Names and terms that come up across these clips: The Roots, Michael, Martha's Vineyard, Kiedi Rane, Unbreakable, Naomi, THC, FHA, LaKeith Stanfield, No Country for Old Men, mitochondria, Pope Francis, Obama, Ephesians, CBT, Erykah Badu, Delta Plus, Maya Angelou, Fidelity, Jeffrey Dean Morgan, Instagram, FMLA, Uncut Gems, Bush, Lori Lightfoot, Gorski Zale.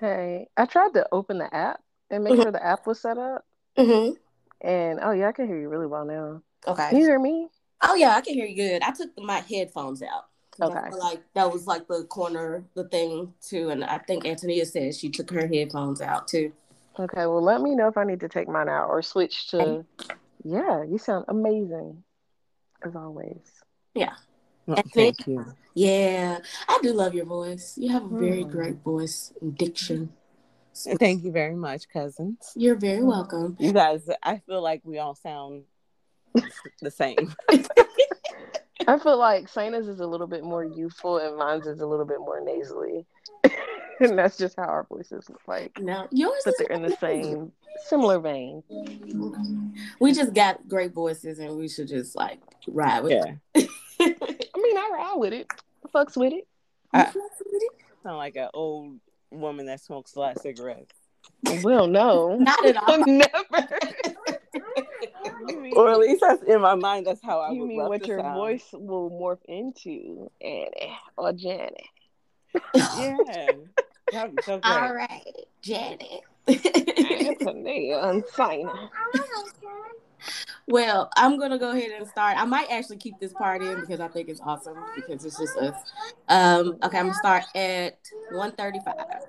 Hey, I tried to open the app and make sure the app was set up. And oh yeah, I can hear you really well now. Okay. Can you hear me? Oh yeah, I can hear you good. I took my headphones out. Okay. Like that was like the corner, the thing too, and I think Antonia said she took her headphones out too. Okay, well let me know if I need to take mine out or switch to. Yeah, you sound amazing, as always. Yeah. Well, thank you. Yeah, I do love your voice. You have a very great voice and diction. So thank you very much, cousins. You're very welcome. You guys, I feel like we all sound the same. I feel like Saina's is a little bit more youthful and mine's is a little bit more nasally. And that's just how our voices look like. No, yours but they're in the same, similar vein. We just got great voices and we should just like ride with it. I mean, I ride with it. I fucks with it. I sound like an old woman that smokes a lot of cigarettes. Well, no. Not at all. Never. Or at least that's in my mind. That's how I would mean what your sound. Voice will morph into, Annie or Janet. Yeah. All right, Janet. Well, I'm gonna go ahead and start. I might actually keep this part in because I think it's awesome because it's just us. Okay, I'm gonna start at 1:35.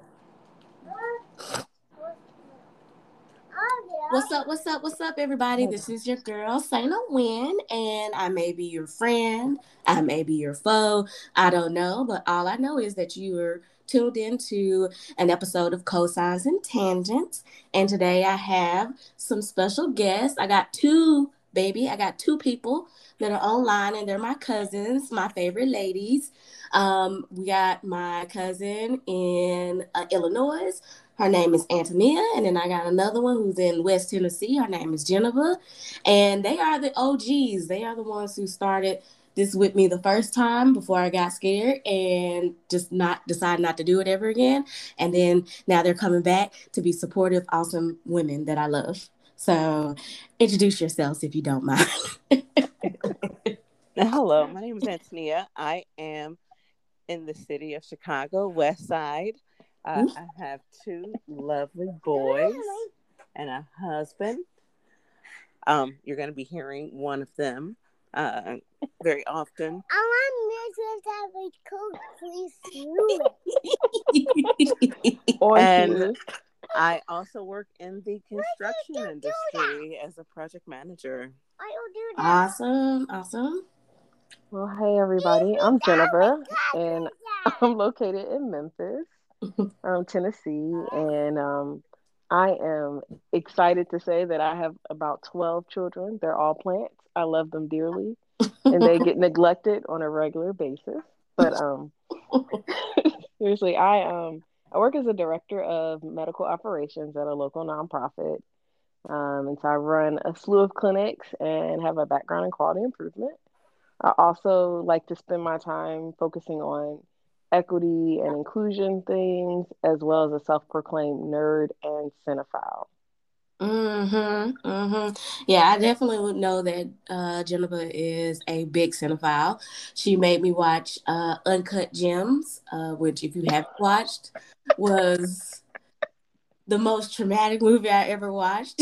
What's up, everybody? This is your girl, Saina Wynn, and I may be your friend, I may be your foe, I don't know, but all I know is that you are tuned into an episode of Cosigns and Tangents, and today I have some special guests. I got two people that are online, and they're my cousins, my favorite ladies. We got my cousin in Illinois. Her name is Antonia, and then I got another one who's in West Tennessee. Her name is Jeneba, and they are the OGs. They are the ones who started this with me the first time before I got scared and just decided not to do it ever again. And then now they're coming back to be supportive, awesome women that I love. So introduce yourselves if you don't mind. Hello, my name is Antonia. I am in the city of Chicago, West Side. I have two lovely boys and a husband. You're going to be hearing one of them very often. I want Mrs. Cook, please. And I also work in the construction industry as a project manager. Awesome. Well, hey everybody. I'm Jennifer, and I'm located in Memphis. Tennessee, and I am excited to say that I have about 12 children. They're all plants. I love them dearly, and they get neglected on a regular basis. But seriously, I work as a director of medical operations at a local nonprofit, and so I run a slew of clinics and have a background in quality improvement. I also like to spend my time focusing on equity and inclusion things, as well as a self-proclaimed nerd and cinephile. Yeah, I definitely would know that Jennifer is a big cinephile. She made me watch Uncut Gems, which, if you haven't watched, was the most traumatic movie I ever watched.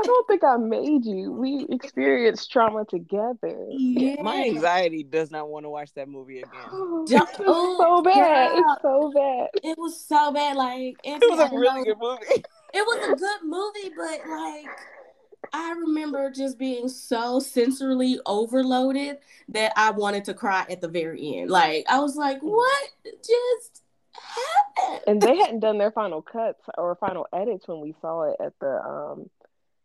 I don't think I made you. We experienced trauma together. Yeah. My anxiety does not want to watch that movie again. It's so bad. It was so bad. Like it was a really good movie. It was a good movie, but like I remember just being so sensorily overloaded that I wanted to cry at the very end. Like I was like, what just happened? And they hadn't done their final cuts or final edits when we saw it at the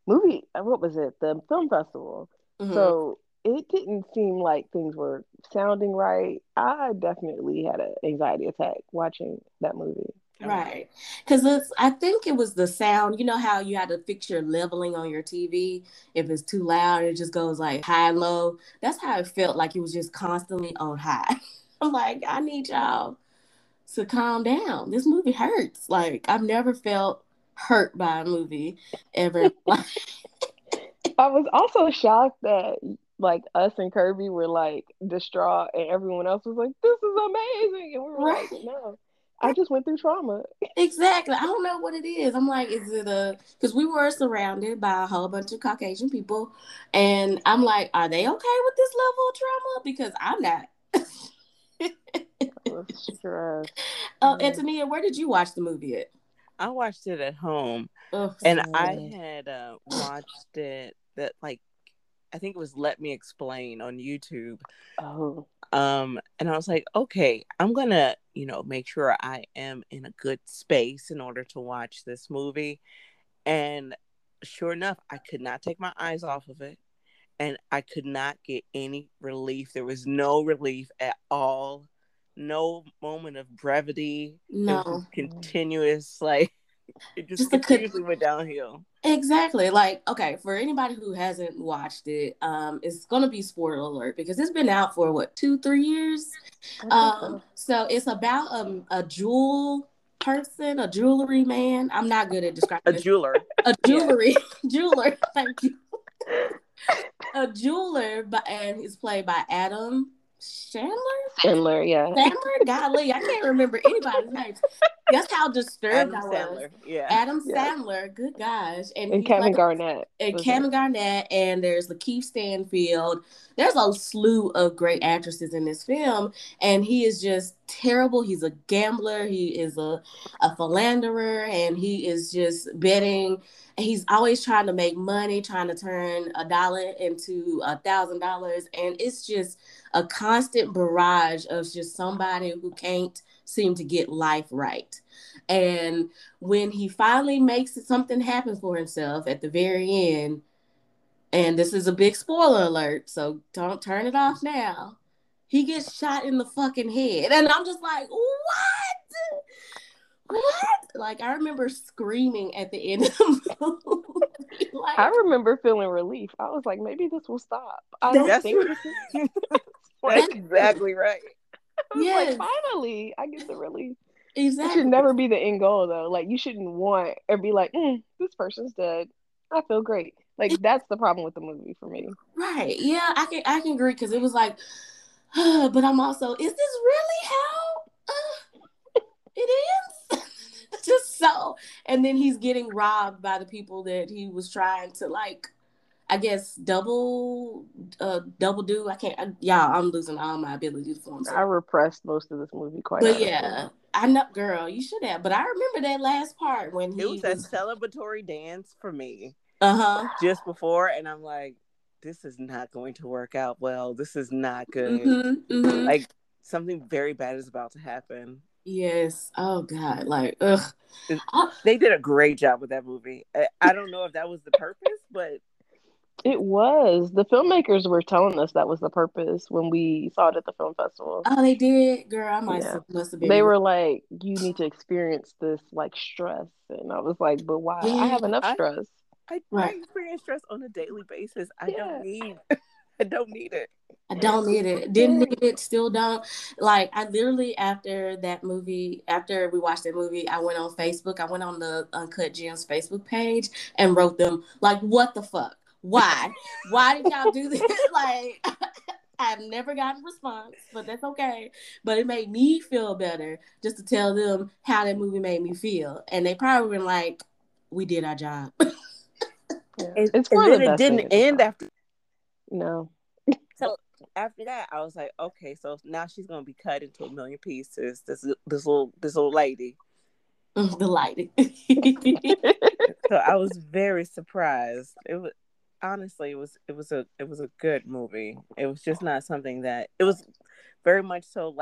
movie, what was it? The film festival. So it didn't seem like things were sounding right. I definitely had an anxiety attack watching that movie. Right. Because I think it was the sound. You know how you had to fix your leveling on your TV? If it's too loud, it just goes like high, low. That's how it felt, like it was just constantly on high. I'm like, I need y'all to calm down. This movie hurts. Like, I've never felt hurt by a movie ever. I was also shocked that like us and Kirby were like distraught and everyone else was like, this is amazing, and we were like, no, I just went through trauma. Exactly. I don't know what it is. I'm like, is it a... Because we were surrounded by a whole bunch of Caucasian people. And I'm like, are they okay with this level of trauma? Because I'm not. Sure. Antonia, where did you watch the movie at? I watched it at home. Oh, and I had watched it that, like, I think it was Let Me Explain on YouTube. Oh. And I was like, okay, I'm going to, make sure I am in a good space in order to watch this movie. And sure enough, I could not take my eyes off of it. And I could not get any relief. There was no relief at all. No moment of brevity. No. It was continuous, it just continuously went downhill. Exactly. Okay, for anybody who hasn't watched it, it's going to be spoiler alert because it's been out for, 2-3 years? So it's about a jewel person, a jewelry man. I'm not good at describing it. A jeweler. Thank you. A jeweler, and he's played by Adam Sandler, yeah. Sandler, golly, I can't remember anybody's name. That's how disturbed I was. Adam Sandler, good gosh. And Kevin Garnett. And Kevin Garnett, and there's LaKeith Stanfield. There's a slew of great actresses in this film, and he is just terrible. He's a gambler. He is a philanderer, and he is just betting. He's always trying to make money, trying to turn $1 into $1,000. And it's just a constant barrage of just somebody who can't seem to get life right. And when he finally makes it, something happen for himself at the very end, and this is a big spoiler alert, so don't turn it off now, he gets shot in the fucking head. And I'm just like, what? I remember screaming at the end of the movie. I remember feeling relief. I was like, maybe this will stop. I don't think this is... That's exactly right. I was finally, I get the relief. Exactly. It should never be the end goal, though. You shouldn't want or be like, this person's dead. I feel great. That's the problem with the movie for me. Right. Yeah, I can agree, because it was but I'm also, is this really how it is? Just so. And then he's getting robbed by the people that he was trying to, I guess, double do. I can't. I'm losing all my abilities for him. So. I repressed most of this movie honestly. Yeah, I know, girl, you should have. But I remember that last part when it was a celebratory dance for me. Just before, and I'm like, this is not going to work out well. This is not good. Mm-hmm, mm-hmm. Something very bad is about to happen. Yes. Oh God. Ugh. They did a great job with that movie. I don't know if that was the purpose, but it was. The filmmakers were telling us that was the purpose when we saw it at the film festival. Oh, they did, girl. I must have been. They were like, "You need to experience this stress," and I was like, "But why? Yeah, I have enough stress. I experience stress on a daily basis. I don't need it. I don't need it. Didn't need it. Still don't. I literally, after we watched that movie, I went on Facebook. I went on the Uncut Gems Facebook page and wrote them what the fuck? Why? Why did y'all do this? I've never gotten a response, but that's okay. But it made me feel better just to tell them how that movie made me feel. And they probably were like, we did our job. Yeah. It's probably it didn't end after. No. So after that, I was like, okay, so now she's gonna be cut into 1,000,000 pieces. This old lady. The lady. So I was very surprised. It was honestly a good movie. It was just not something that it was very much so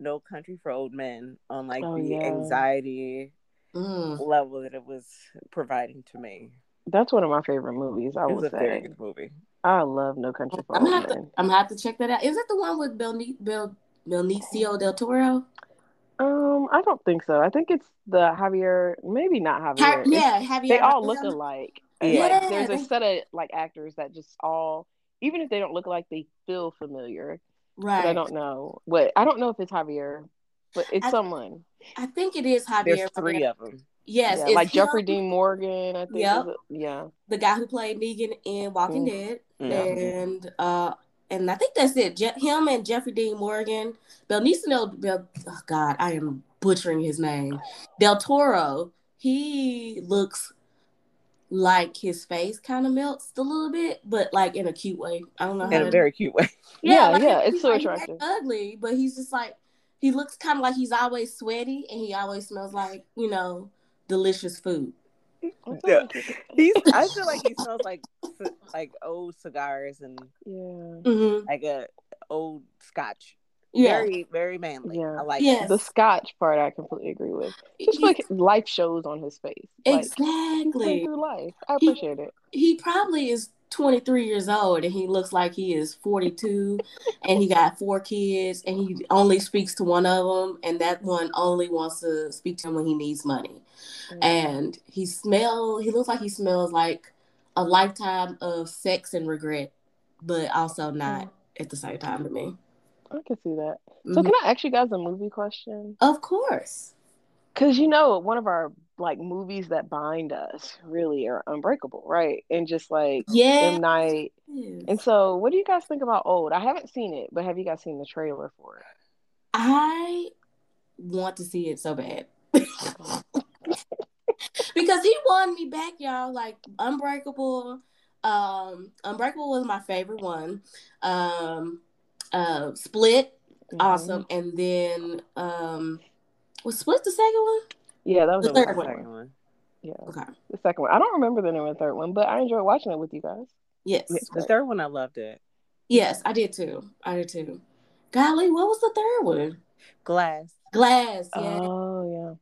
No Country for Old Men on the anxiety level that it was providing to me. That's one of my favorite movies. It was a very good movie. I love No Country for Old Men. I'm gonna have to check that out. Is it the one with Benicio Del Toro? I don't think so. I think it's the Javier. Maybe not Javier. Javier. They all look alike. Yeah. There's a set of actors that just all, even if they don't look alike, they feel familiar. Right. But I don't know. I don't know if it's Javier, but it's someone. I think it is Javier. There's three of them. Yes, yeah, Jeffrey Dean Morgan, I think. Yep. The guy who played Negan in Walking Dead, and I think that's it. Him and Jeffrey Dean Morgan, Benicio. Oh God, I am butchering his name. Del Toro, he looks like his face kind of melts a little bit, but like in a cute way. I don't know. In a very cute way. Yeah, yeah, it's so attractive. He's ugly, but he's just like, he looks kind of like he's always sweaty and he always smells like, you know, delicious food. Yeah. I feel like he smells like old cigars and like a old scotch. Yeah. Very, very manly. Yeah. I like it. The scotch part I completely agree with. Just like life shows on his face. Exactly. Like, life. I appreciate it. He probably is 23 years old and he looks like he is 42 and he got 4 kids and he only speaks to one of them, and that one only wants to speak to him when he needs money. Mm-hmm. And he looks like he smells like a lifetime of sex and regret, but also not at the same time to me. I can see that. So can I ask you guys a movie question? Of course. Because, you know, one of our, like, movies that bind us really are Unbreakable, right? And just, like, M. Night. Yes. And so what do you guys think about Old? I haven't seen it, but have you guys seen the trailer for it? I want to see it so bad. Because he won me back, y'all. Like, Unbreakable was my favorite one. Split, awesome, and then was Split the second one? Yeah, that was the third one. Yeah, okay, the second one. I don't remember the name of the third one, but I enjoyed watching it with you guys. Yes, the third one I loved it. Yes, I did too. Golly, what was the third one? Glass. Yeah. Oh yeah.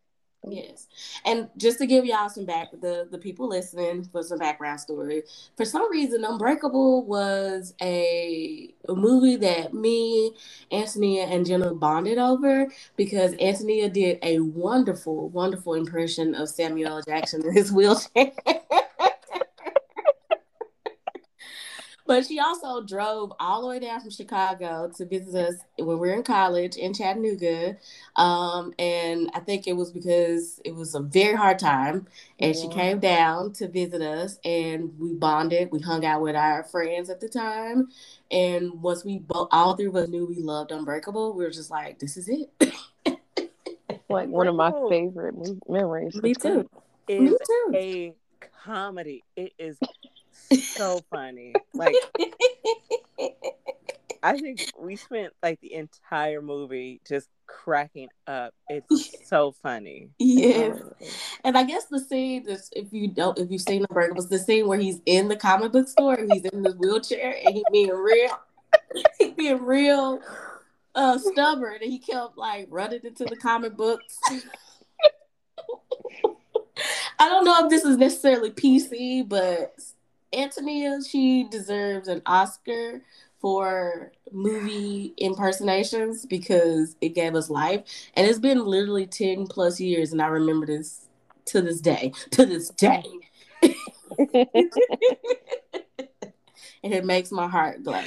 Yes, and just to give y'all some the people listening for some background story. For some reason, Unbreakable was a movie that me, Antonia, and Jenna bonded over because Antonia did a wonderful, wonderful impression of Samuel L. Jackson in his wheelchair. But she also drove all the way down from Chicago to visit us when we were in college in Chattanooga. And I think it was because it was a very hard time. And she came down to visit us and we bonded. We hung out with our friends at the time. And once we all three of us knew we loved Unbreakable, we were just like, this is it. Like one of my favorite memories. Me too. It's a comedy. It is so funny. Like, I think we spent like the entire movie just cracking up. It's so funny. Yes. And I guess the scene that's, if you've seen Unbreakable, was the scene where he's in the comic book store and he's in his wheelchair and he being real stubborn, and he kept like running into the comic books. I don't know if this is necessarily PC, but Antonia, she deserves an Oscar for movie impersonations because it gave us life. And it's been literally 10 plus years, and I remember this to this day. And it makes my heart glow.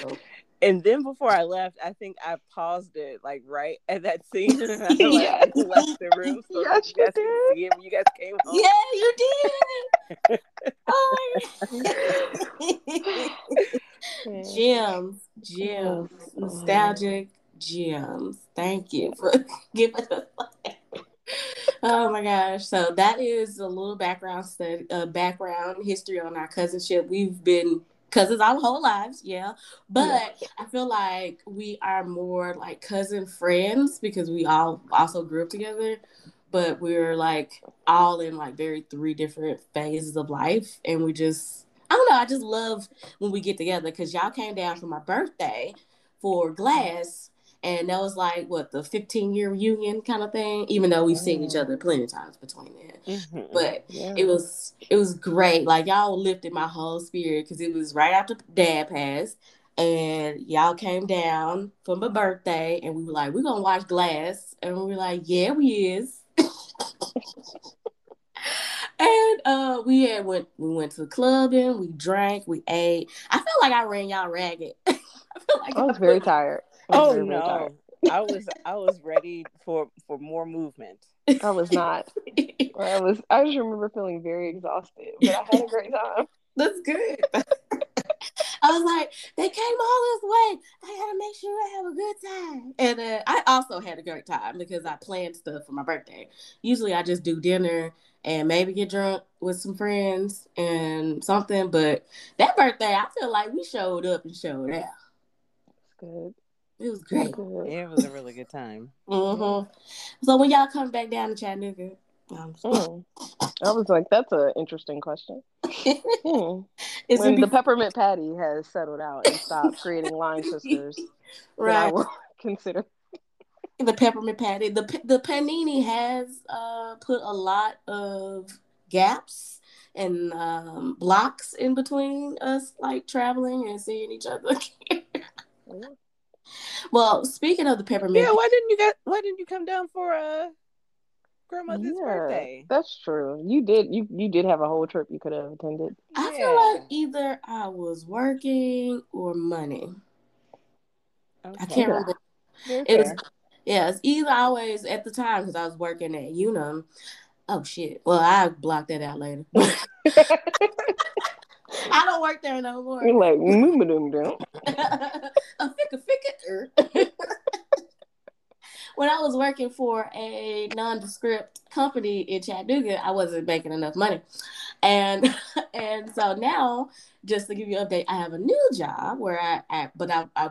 And then before I left, I think I paused it like right at that scene. And I left the room. So yes, you guys did. You guys came home. Yeah, you did. Gems. Nostalgic gems. Thank you for giving us that. Oh my gosh. So that is a little background study, background history on our cousinship. We've been cousins our whole lives, but I feel like we are more like cousin friends because we all also grew up together, but we're like all in like very 3 different phases of life, and we just, I don't know, I just love when we get together because y'all came down for my birthday for Glass, and that was like what, the 15-year reunion kind of thing, even though we've seen each other plenty of times between then. But it was great. Like, y'all lifted my whole spirit because it was right after Dad passed, and y'all came down for my birthday, and we were like, we're gonna watch Glass, and we were like, yeah, we is. And we went to the club and we drank, we ate. I feel like I ran y'all ragged. I was very tired. Oh no! I was ready for more movement. I was not. I just remember feeling very exhausted, but I had a great time. That's good. I I was like, they came all this way. I gotta make sure I have a good time. And I also had a great time because I planned stuff for my birthday. Usually I just do dinner and maybe get drunk with some friends and something. But that birthday, I feel like we showed up and showed out. That's good. It was great. Yeah, it was a really good time. Mm-hmm. So when y'all come back down to Chattanooga, I was like, that's an interesting question. When the peppermint patty has settled out and stopped creating line sisters, right? I will consider the peppermint patty. The panini has put a lot of gaps and blocks in between us, like traveling and seeing each other. Well, speaking of the peppermint, yeah, why didn't you come down for grandmother's birthday? That's true. You did. You did have a whole trip you could have attended. I feel like either I was working or money. Okay. I can't remember. It's either always at the time because I was working at Unum. Oh shit. Well, I blocked that out later. I don't work there no more. You're like, when I was working for a nondescript company in Chattanooga, I wasn't making enough money. And so now, just to give you an update, I have a new job where I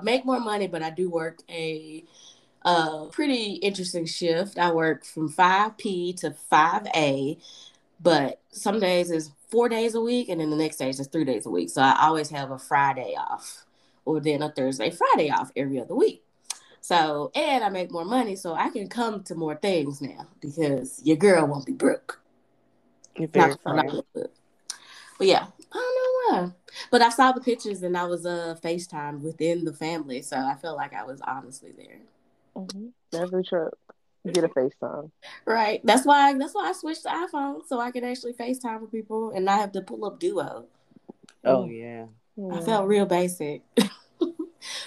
make more money, but I do work a pretty interesting shift. I work from 5P to 5A, but some days is 4 days a week, and then the next day is 3 days a week. So I always have a Friday off, or then a Thursday, Friday off every other week. So, and I make more money, so I can come to more things now because your girl won't be broke. But yeah, I don't know why. But I saw the pictures and I was FaceTimed within the family, so I feel like I was honestly there. Mm-hmm. Every trip. Get a FaceTime. Right. That's why I switched to iPhone so I can actually FaceTime with people and not have to pull up Duo. Oh yeah. I felt real basic.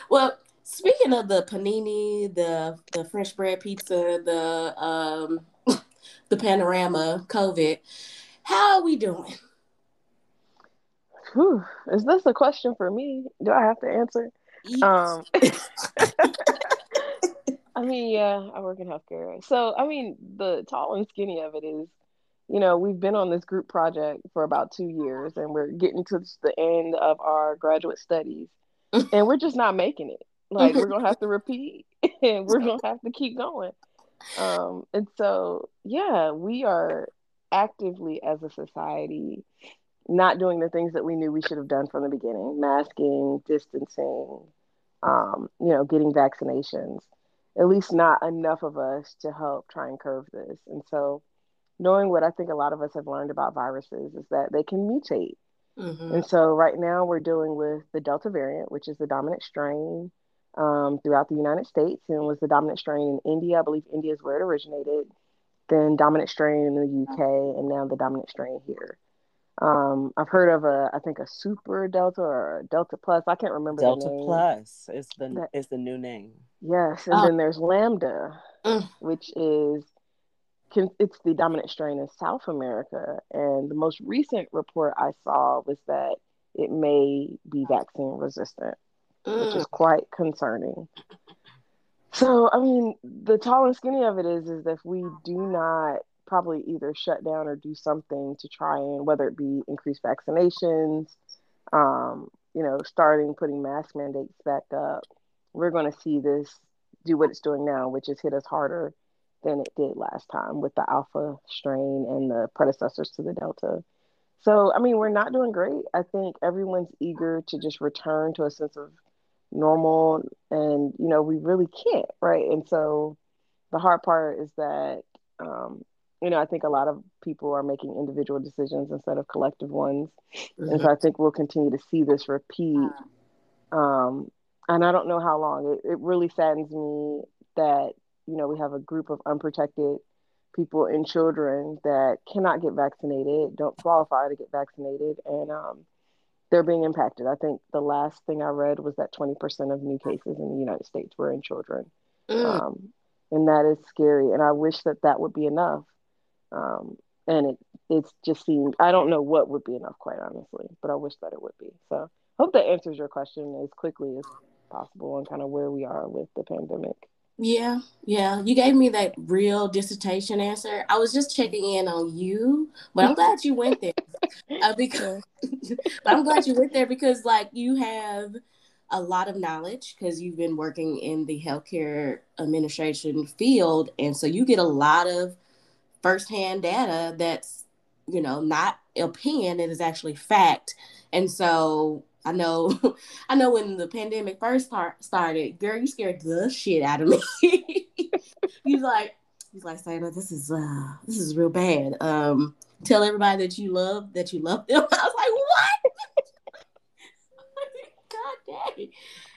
Well, speaking of the panini, the French bread pizza, the panorama, COVID, how are we doing? Whew. Is this a question for me? Do I have to answer? Yes. I mean, yeah, I work in healthcare. So, I mean, the tall and skinny of it is, you know, we've been on this group project for about 2 years and we're getting to the end of our graduate studies and we're just not making it. Like, we're going to have to repeat and we're going to have to keep going. And so, yeah, we are actively as a society not doing the things that we knew we should have done from the beginning. Masking, distancing, you know, getting vaccinations. At least not enough of us to help try and curve this. And so knowing what I think a lot of us have learned about viruses is that they can mutate. Mm-hmm. And so right now we're dealing with the Delta variant, which is the dominant strain throughout the United States and was the dominant strain in India. I believe India is where it originated. Then dominant strain in the UK and now the dominant strain here. I've heard of I think a super Delta or a Delta Plus. I can't remember the name. Delta Plus is the new name. Yes, and then there's Lambda, which is it's the dominant strain in South America. And the most recent report I saw was that it may be vaccine resistant, which is quite concerning. So, I mean, the tall and skinny of it is if we do not probably either shut down or do something to try and, whether it be increased vaccinations, you know, starting putting mask mandates back up, we're going to see this do what it's doing now, which is hit us harder than it did last time with the alpha strain and the predecessors to the Delta. So, I mean, we're not doing great. I think everyone's eager to just return to a sense of normal and, you know, we really can't, right? And so the hard part is that, you know, I think a lot of people are making individual decisions instead of collective ones. Mm-hmm. And so I think we'll continue to see this repeat. And I don't know how long. It really saddens me that, you know, we have a group of unprotected people and children that cannot get vaccinated, don't qualify to get vaccinated, and they're being impacted. I think the last thing I read was that 20% of new cases in the United States were in children. And that is scary. And I wish that would be enough. And it just seemed, I don't know what would be enough, quite honestly, but I wish that it would be. So hope that answers your question as quickly as possible and kind of where we are with the pandemic. Yeah. You gave me that real dissertation answer. I was just checking in on you, but I'm glad you went there because like you have a lot of knowledge because you've been working in the healthcare administration field. And so you get a lot of firsthand data that's, you know, not opinion. It is actually fact. And so I know when the pandemic first started, girl, you scared the shit out of me. He's like, Saina, this is real bad. Tell everybody that you love them. I was like, what? God dang.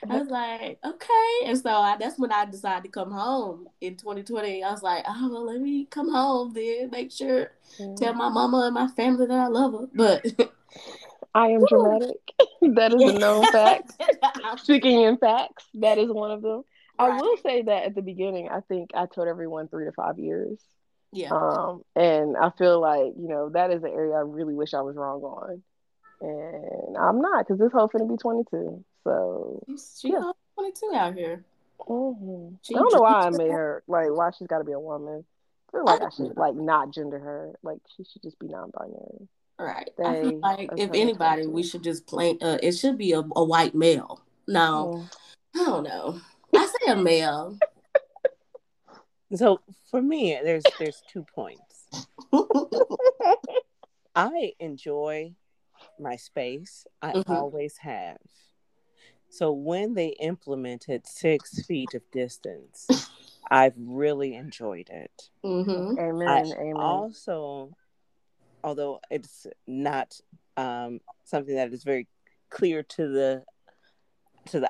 I was like, okay. And so that's when I decided to come home in 2020. I was like, oh, well, let me come home then. Make sure, tell my mama and my family that I love her. But I am dramatic. That is a known fact. Speaking in facts, that is one of them. Right. I will say that at the beginning, I think I told everyone 3 to 5 years. Yeah. And I feel like, you know, that is an area I really wish I was wrong on. And I'm not, because this hoe finna be 22. So. She's 22 out here. Mm-hmm. I don't know why I made her, like, why she's got to be a woman. I feel like I should, like, not gender her. Like, she should just be non-binary. Right. I feel like if anybody, we should just play, it should be a white male. No, yeah. I don't know. I say a male. So for me, there's 2 points. I enjoy my space. I always have. So when they implemented 6 feet of distance, I've really enjoyed it. Mm-hmm. Amen. Amen. Also, although it's not something that is very clear to the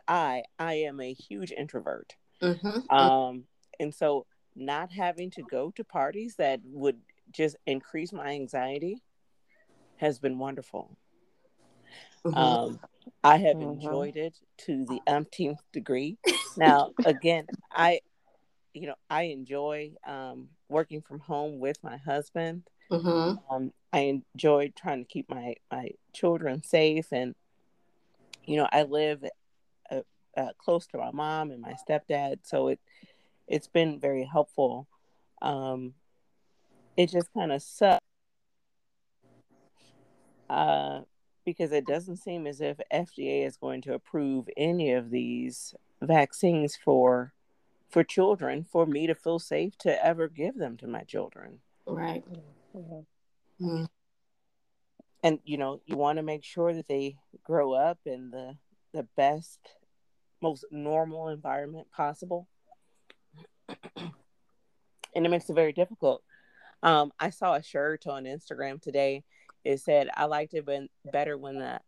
eye, I am a huge introvert, and so not having to go to parties that would just increase my anxiety has been wonderful. I have enjoyed it to the umpteenth degree. Now, again, I enjoy working from home with my husband. I enjoy trying to keep my children safe, and you know, I live close to my mom and my stepdad, so it's been very helpful. It just kind of sucks because it doesn't seem as if FDA is going to approve any of these vaccines for children for me to feel safe to ever give them to my children. Right. Mm-hmm. And you know, you want to make sure that they grow up in the best, most normal environment possible, and it makes it very difficult. I saw a shirt on Instagram today. It said, "I liked it better when the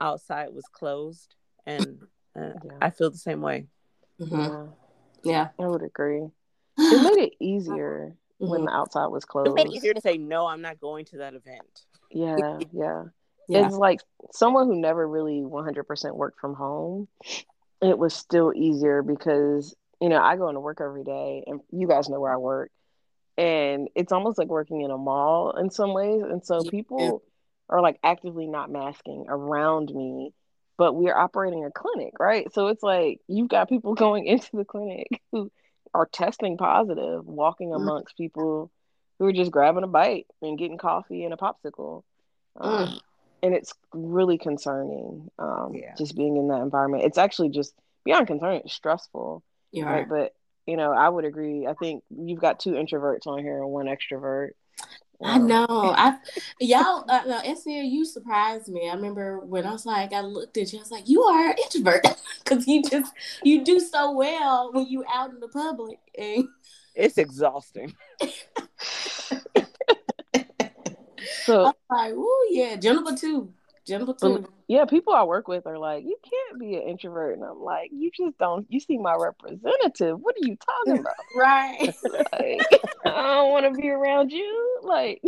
outside was closed," and I feel the same way. Mm-hmm. Yeah, I would agree. It made it easier. When the outside was closed. It made it easier to say, no, I'm not going to that event. Yeah. It's like someone who never really 100% worked from home, it was still easier because, you know, I go into work every day and you guys know where I work. And it's almost like working in a mall in some ways. And so people are like actively not masking around me, but we're operating a clinic, right? So it's like you've got people going into the clinic who are testing positive, walking amongst people who are just grabbing a bite and getting coffee and a popsicle. And it's really concerning just being in that environment. It's actually just beyond concerning, it's stressful. Yeah. Right? But, you know, I would agree. I think you've got 2 introverts on here and 1 extrovert. I know. SNL, you surprised me. I remember when I was like, I looked at you, I was like, you are an introvert because you do so well when you out in the public. And it's exhausting. So I was like, ooh, yeah, Jeneba too. Yeah, people I work with are like, you can't be an introvert, and I'm like, you just don't. You see my representative. What are you talking about? Right. Like, I don't want to be around you. Like,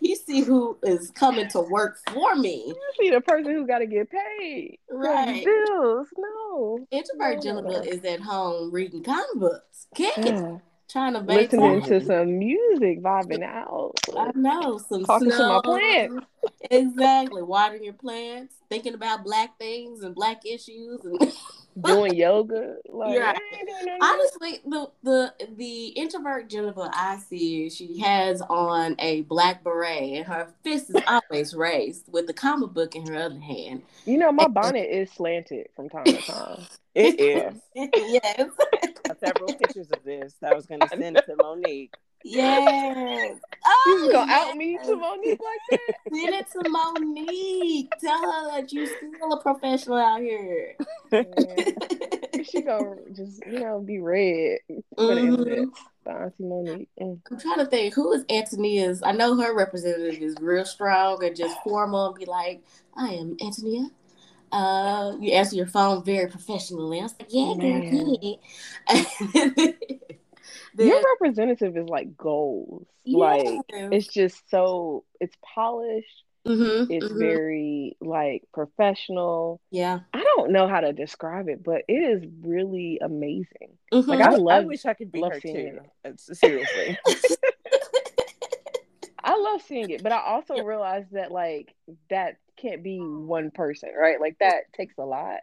you see who is coming to work for me. You see the person who got to get paid. Right. Bills. No. Introvert Jeneba is at home reading comic books. Can't. trying to bake listening to some music, vibing out. I know, some talking snow. To my plants. Exactly, watering your plants, thinking about Black things and Black issues, and doing yoga. Like, yeah. Honestly, the introvert Jeneba I see, she has on a black beret, and her fist is always raised with the comic book in her other hand. You know, my bonnet is slanted from time to time. It is. Yes. Several pictures of this that I was going to send to Monique. Yes. Oh, you going to out me to Monique like that? Send it to Monique. Tell her that you're still a professional out here. Yeah. She going to just, you know, be red. Mm-hmm. By Auntie Monique. Mm. I'm trying to think, who is Antonia's? I know her representative is real strong and just formal and be like, I am Antonia. You answer your phone very professionally. I was like, yeah, girl, yeah. Your representative is like goals. Yeah. Like, it's just so, it's polished. Mm-hmm, it's mm-hmm. very like professional. Yeah. I don't know how to describe it, but it is really amazing. Mm-hmm. Like, I wish I could be her too. Seriously. I love seeing it, but I also realize that like that can't be one person, right? Like that takes a lot.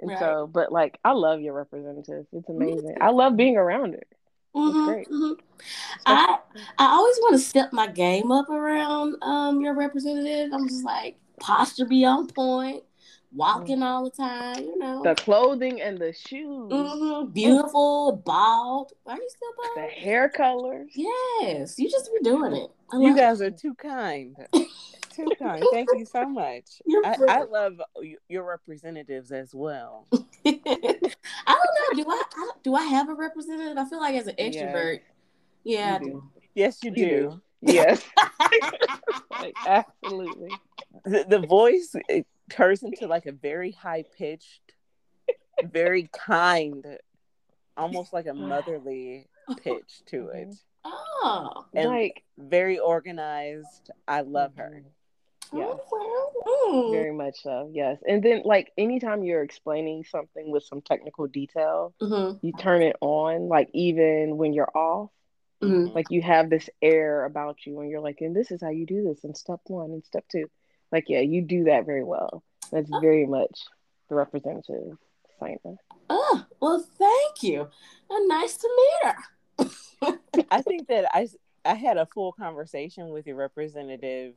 And right. So, but like I love your representative. It's amazing. I love being around it. Mm-hmm, great. Mm-hmm. I always want to step my game up around your representative. I'm just like, posture be on point, walking all the time, you know. The clothing and the shoes. Mm-hmm. Beautiful, bald. Are you still bald? The hair colors. Yes. You just be doing it. You guys are too kind. Too kind. Thank you so much. I love your representatives as well. I don't know. Do I have a representative? I feel like as an extrovert. Yeah. I do. Yes, you do. Yes. Like, absolutely. The voice it turns into like a very high pitched, very kind, almost like a motherly pitch to it. Oh, and like very organized. I love her. Yes. Very much so. Yes. And then like anytime you're explaining something with some technical detail, mm-hmm. you turn it on, like even when you're off, mm-hmm. like you have this air about you and you're like, and this is how you do this in step one and step two. Like, yeah, you do that very well. That's very much the representative, Saina. Oh, well, thank you. And nice to meet her. I think that I had a full conversation with your representative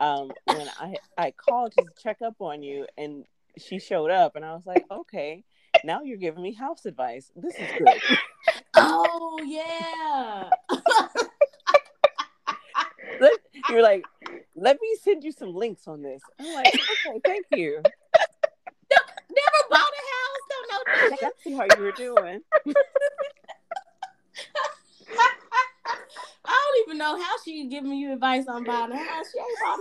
when I called to check up on you, and she showed up, and I was like, okay, now you're giving me house advice. This is good. Oh, yeah. You're like, let me send you some links on this. I'm like, okay, thank you. Never bought a house, don't know. I see how you were doing. I don't even know how she giving you advice on buying a house. She ain't bought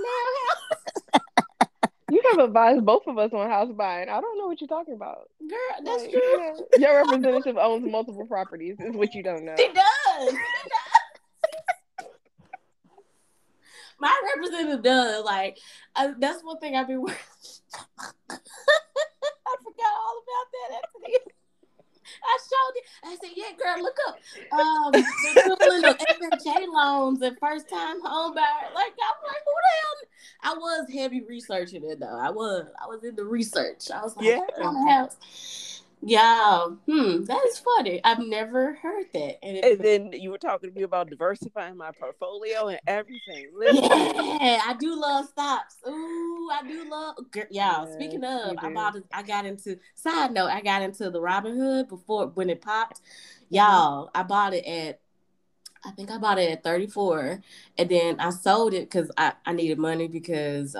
no house. You have advised both of us on house buying. I don't know what you're talking about. Girl, that's true. You know, your representative owns multiple properties, is what you don't know. She does. My representative does. Like, that's one thing I've been working on. I forgot all about that after this. I showed it. I said, yeah, girl, look up. The FHA loans and first-time home buyer. Like, I was like, who the hell? I was heavy researching it, though. I was in the research. I was like, house. Yeah. That is funny. I've never heard that. And then you were talking to me about diversifying my portfolio and everything. Listen. Yeah, I do love stops. Ooh, I do love. Girl, y'all, yes, speaking of, I got into the Robinhood before when it popped. Y'all, I bought it at 34, and then I sold it because I needed money because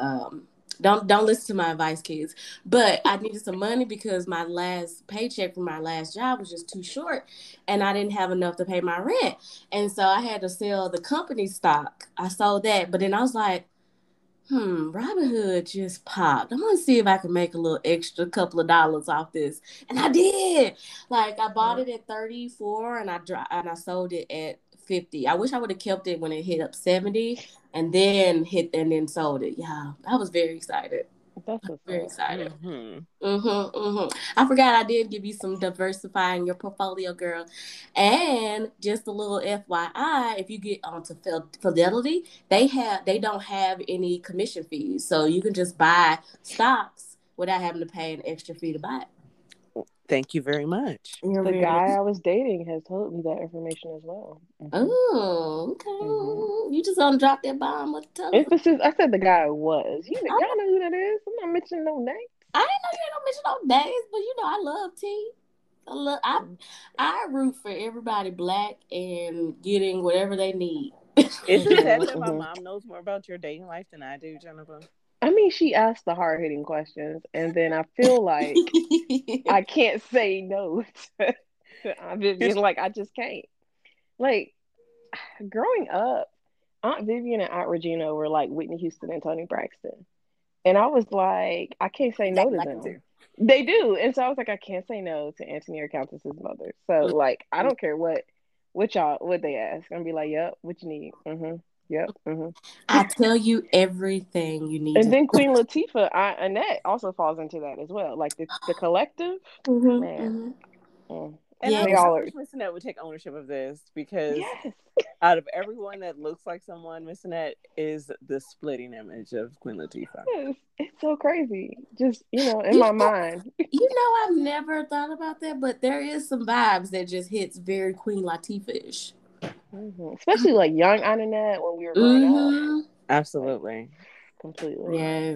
Don't listen to my advice, kids. But I needed some money because my last paycheck from my last job was just too short, and I didn't have enough to pay my rent. And so I had to sell the company stock. I sold that, but then I was like, Robinhood just popped. I'm gonna see if I can make a little extra couple of dollars off this, and I did. Like I bought it at 34, and I sold it at 50. I wish I would have kept it when it hit up 70 and then sold it. Yeah, I was very excited. That's I'm very excited. Mm-hmm. Mm-hmm, mm-hmm. I forgot I did give you some diversifying your portfolio, girl. And just a little FYI, if you get onto Fidelity, they don't have any commission fees, so you can just buy stocks without having to pay an extra fee to buy it. Thank you very much. The guy I was dating has told me that information as well. Oh, okay. Mm-hmm. You just gonna drop that bomb with the emphasis. I said the guy was. Y'all know who that is. I'm not mentioning no names. I ain't know you don't mention no names, but you know I love tea. I root for everybody black and getting whatever they need. Is it that my mom knows more about your dating life than I do, Jennifer? I mean, she asked the hard-hitting questions, and then I feel like I can't say no. Aunt Vivian, like, I just can't. Like, growing up, Aunt Vivian and Aunt Regina were like Whitney Houston and Toni Braxton. And I was like, I can't say no to them. They do. And so I was like, I can't say no to Antonia Countess's mother. So, like, I don't care what they ask. I'm going to be like, yep, what you need. Mm-hmm. Yep. Mm-hmm. I tell you everything you need. And then Queen Latifah, Annette also falls into that as well. Like the collective. Mm-hmm, man. Mm-hmm. Mm. And I wish Miss Annette would take ownership of this because out of everyone that looks like someone, Miss Annette is the splitting image of Queen Latifah. Yes. It's so crazy. Just, in my mind. I've never thought about that, but there is some vibes that just hits very Queen Latifah-ish. Mm-hmm. Especially like young Annette when we were growing up. Absolutely. Completely.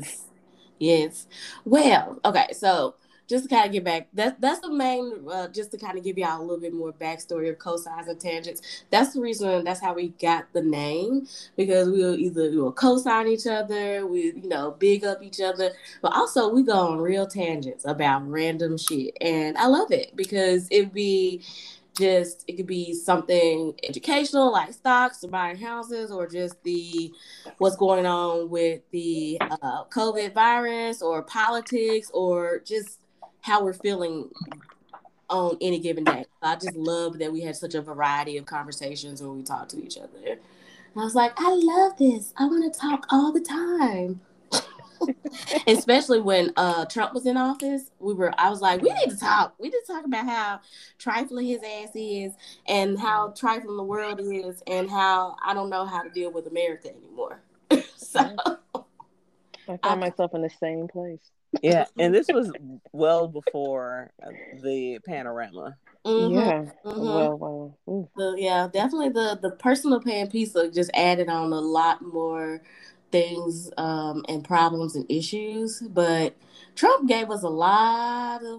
Yes. Well, okay, so just to kind of get back, that's the main, just to kind of give y'all a little bit more backstory of Cosigns and Tangents. That's the reason, that's how we got the name, because we will cosign each other, we big up each other, but also we go on real tangents about random shit. And I love it because it could be something educational like stocks or buying houses or just what's going on with the COVID virus or politics or just how we're feeling on any given day. I just love that we had such a variety of conversations when we talked to each other. And I was like, I love this. I want to talk all the time. Especially when Trump was in office, I was like, we need to talk. We need to talk about how trifling his ass is and how trifling the world is and how I don't know how to deal with America anymore. So I found myself in the same place. Yeah, and this was well before the panorama. Mm-hmm, yeah, mm-hmm. Well. So, yeah, definitely the personal pan pizza just added on a lot more things and problems and issues, but Trump gave us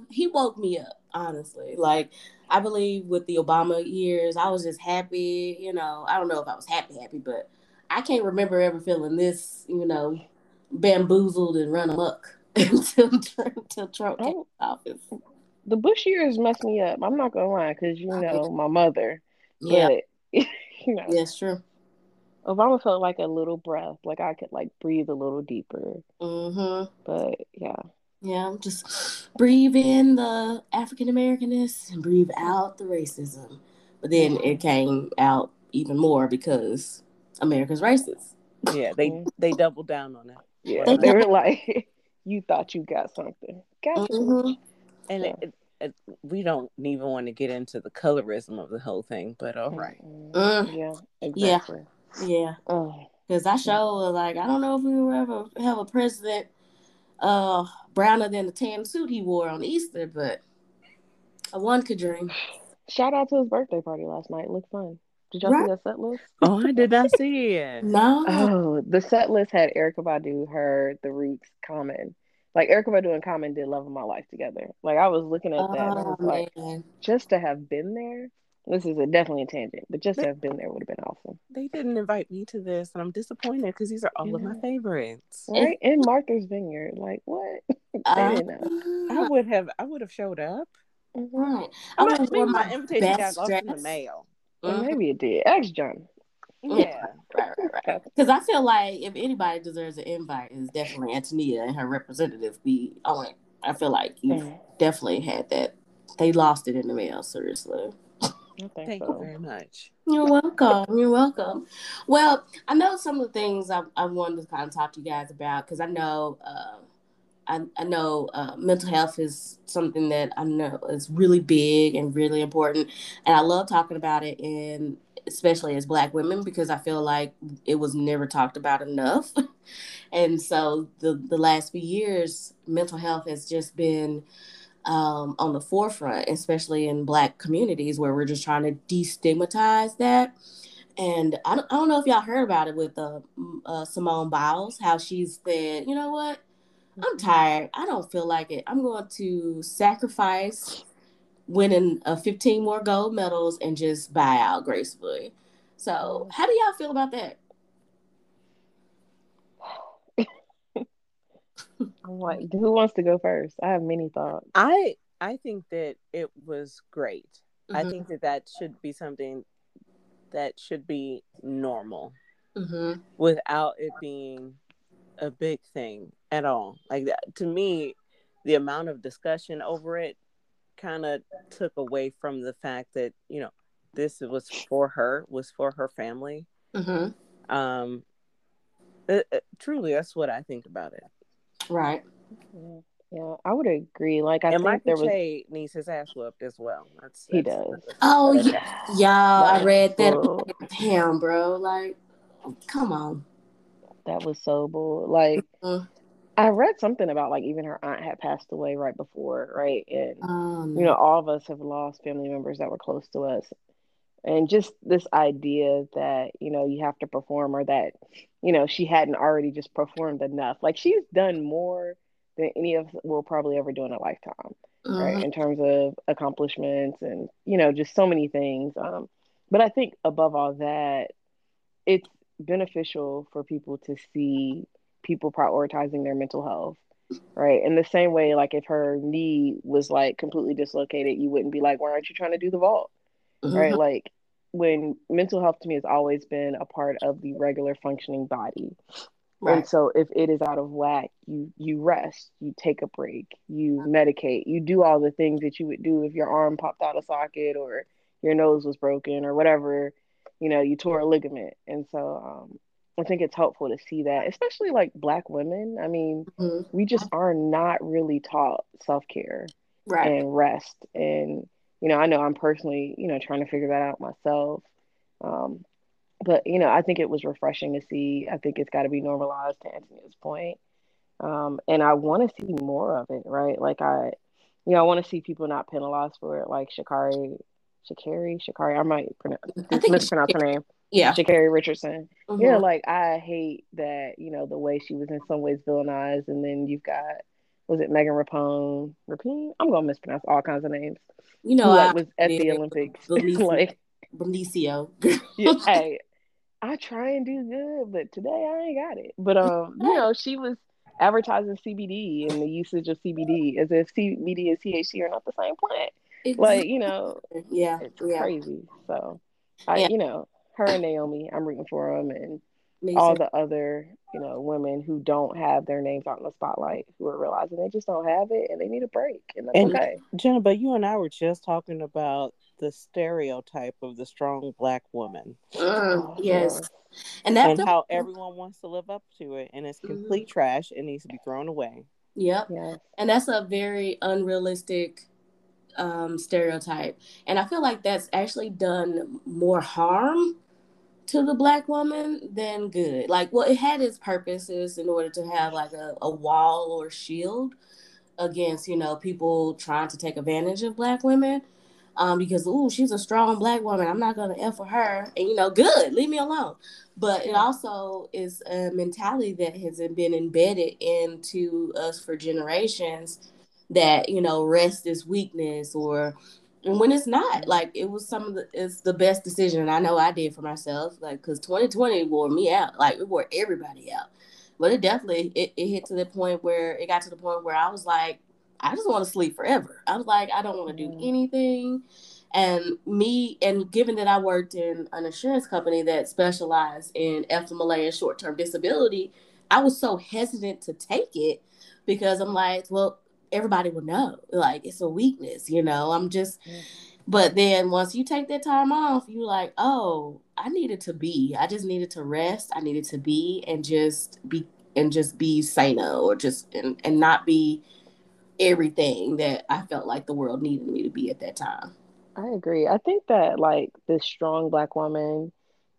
he woke me up, honestly. Like, I believe with the Obama years, I was just happy, I don't know if I was happy, but I can't remember ever feeling this, bamboozled and run amok until Trump came to office. The Bush years messed me up. I'm not gonna lie, because my mother. Yeah. But, That's true. Obama felt like a little breath, like I could like breathe a little deeper. Mm-hmm. But yeah, just breathe in the African Americanness and breathe out the racism. But then it came out even more because America's racist. Yeah, they doubled down on that. Yeah, they were like, "You thought you got something, gotcha." Mm-hmm. And we don't even want to get into the colorism of the whole thing, but all right. Yeah, exactly. Yeah. Yeah, because I showed like I don't know if we will ever have a president browner than the tan suit he wore on Easter, but one could dream. Shout out to his birthday party last night. It looked fun. Did y'all see that set list? Oh, I did not see it. No. Oh, the set list had Erykah Badu, her, The Roots, Common. Like Erykah Badu and Common did "Love of My Life" together. Like I was looking at that, and I was like, just to have been there. This is definitely a tangent, but just to have been there would have been awesome. They didn't invite me to this, and I'm disappointed because these are all of my favorites. Right? In Martha's Vineyard. Like, what? I would have showed up. Right. I would have worn my invitation got lost in the mail. Well, maybe it did. Ask John. Yeah. Right. Because I feel like if anybody deserves an invite, it's definitely Antonia and her representative. I feel like you've definitely had that. They lost it in the mail, seriously. Thank you very much. You're welcome. Well, I know some of the things I wanted to kind of talk to you guys about because I know I know mental health is something that I know is really big and really important. And I love talking about it, in, especially as Black women, because I feel like it was never talked about enough. And so the last few years, mental health has just been on the forefront, especially in Black communities where we're just trying to destigmatize that. And I don't know if y'all heard about it with Simone Biles, how she's said, you know what? I'm tired. I don't feel like it. I'm going to sacrifice winning 15 more gold medals and just buy out gracefully. So how do y'all feel about that? Like, who wants to go first? I have many thoughts. I think that it was great. Mm-hmm. I think that should be something that should be normal, mm-hmm. without it being a big thing at all. Like, that, to me, the amount of discussion over it kind of took away from the fact that, you know, this was for her family. Mm-hmm. Truly, that's what I think about it. Right. Yeah, I would agree. Like, I and think Michael there was Che needs his ass whooped as well. He does. Oh yeah, y'all! I read that. Damn, bro! Like, come on. That was so bull. Like, mm-hmm. I read something about, like, even her aunt had passed away right before, right? And you know, all of us have lost family members that were close to us, and just this idea that, you know, you have to perform, or that, you know, she hadn't already just performed enough. Like, she's done more than any of us will probably ever do in a lifetime, right? In terms of accomplishments and, you know, just so many things. But I think above all that, it's beneficial for people to see people prioritizing their mental health, right? In the same way, like, if her knee was, like, completely dislocated, you wouldn't be like, why aren't you trying to do the vault, right? Like, when mental health to me has always been a part of the regular functioning body. Right. And so if it is out of whack, you rest, you take a break, you medicate, you do all the things that you would do if your arm popped out of socket or your nose was broken or whatever, you know, you tore a ligament. And so I think it's helpful to see that, especially, like, Black women. I mean, we just are not really taught self-care and rest. And, you know I'm personally, you know, trying to figure that out myself. But, you know, I think it was refreshing to see. I think it's got to be normalized, to Antonia's point. And I want to see more of it, right? Like, I want to see people not penalized for it. Like Sha'Carri, I might mispronounce her name. Yeah. Sha'Carri Richardson. Mm-hmm. Yeah, like, I hate that, you know, the way she was in some ways villainized. And then you've got, was it Megan Rapinoe? I'm going to mispronounce all kinds of names. You know, I was at the Olympics. Like, Benicio. Yeah, hey. I try and do good, but today I ain't got it. But, you know, she was advertising CBD and the usage of CBD as if CBD and THC are not the same plant. Exactly. Like, you know, it's crazy. So, you know, her and Naomi, I'm rooting for them, and all the other, you know, women who don't have their names out in the spotlight, who are realizing they just don't have it and they need a break. And that's okay. Jeneba, you and I were just talking about the stereotype of the strong Black woman. Yes. And how everyone wants to live up to it, and it's complete trash and needs to be thrown away. Yep. Yeah. And that's a very unrealistic stereotype. And I feel like that's actually done more harm to the Black woman than good. Like, well, it had its purposes in order to have, like, a wall or shield against, you know, people trying to take advantage of Black women. Because, she's a strong Black woman, I'm not going to F with her. And, you know, good, leave me alone. But it also is a mentality that has been embedded into us for generations that, you know, rest is weakness, or when it's not. Like, it was it's the best decision I know I did for myself. Like, because 2020 wore me out. Like, it wore everybody out. But it definitely, it hit to the point where, it got to the point where I was like, I just want to sleep forever. I was like, I don't want to do anything. And given that I worked in an insurance company that specialized in FMLA and short-term disability, I was so hesitant to take it because I'm like, well, everybody will know. Like, it's a weakness, you know. But then once you take that time off, you're like, oh, I just needed to rest. I needed to be and just be and just be Saina, or just and not be everything that I felt like the world needed me to be at that time. I agree. I think that like this strong Black woman,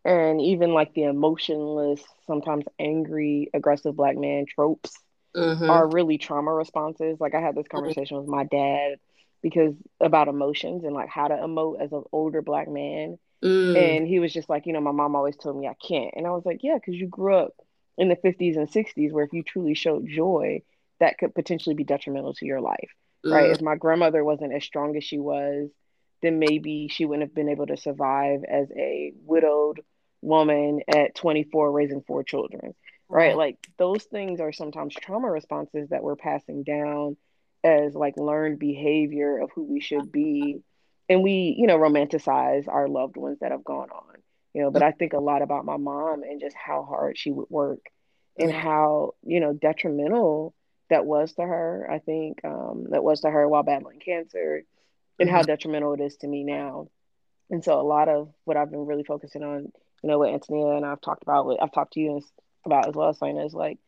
and even like the emotionless, sometimes angry, aggressive Black man tropes are really trauma responses. Like I had this conversation with my dad because about emotions and like how to emote as an older Black man. And he was just like, you know, my mom always told me I can't. And I was like, yeah, because you grew up in the 50s and 60s where if you truly showed joy, that could potentially be detrimental to your life, right? If my grandmother wasn't as strong as she was, then maybe she wouldn't have been able to survive as a widowed woman at 24 raising 4 children, right? Like those things are sometimes trauma responses that we're passing down as like learned behavior of who we should be. And we, you know, romanticize our loved ones that have gone on, you know, but I think a lot about my mom and just how hard she would work and how, you know, detrimental that was to her. I think that was to her while battling cancer and how detrimental it is to me now. And so a lot of what I've been really focusing on, you know, with Antonia and I've talked about, what I've talked to you about as well, Saina, is like,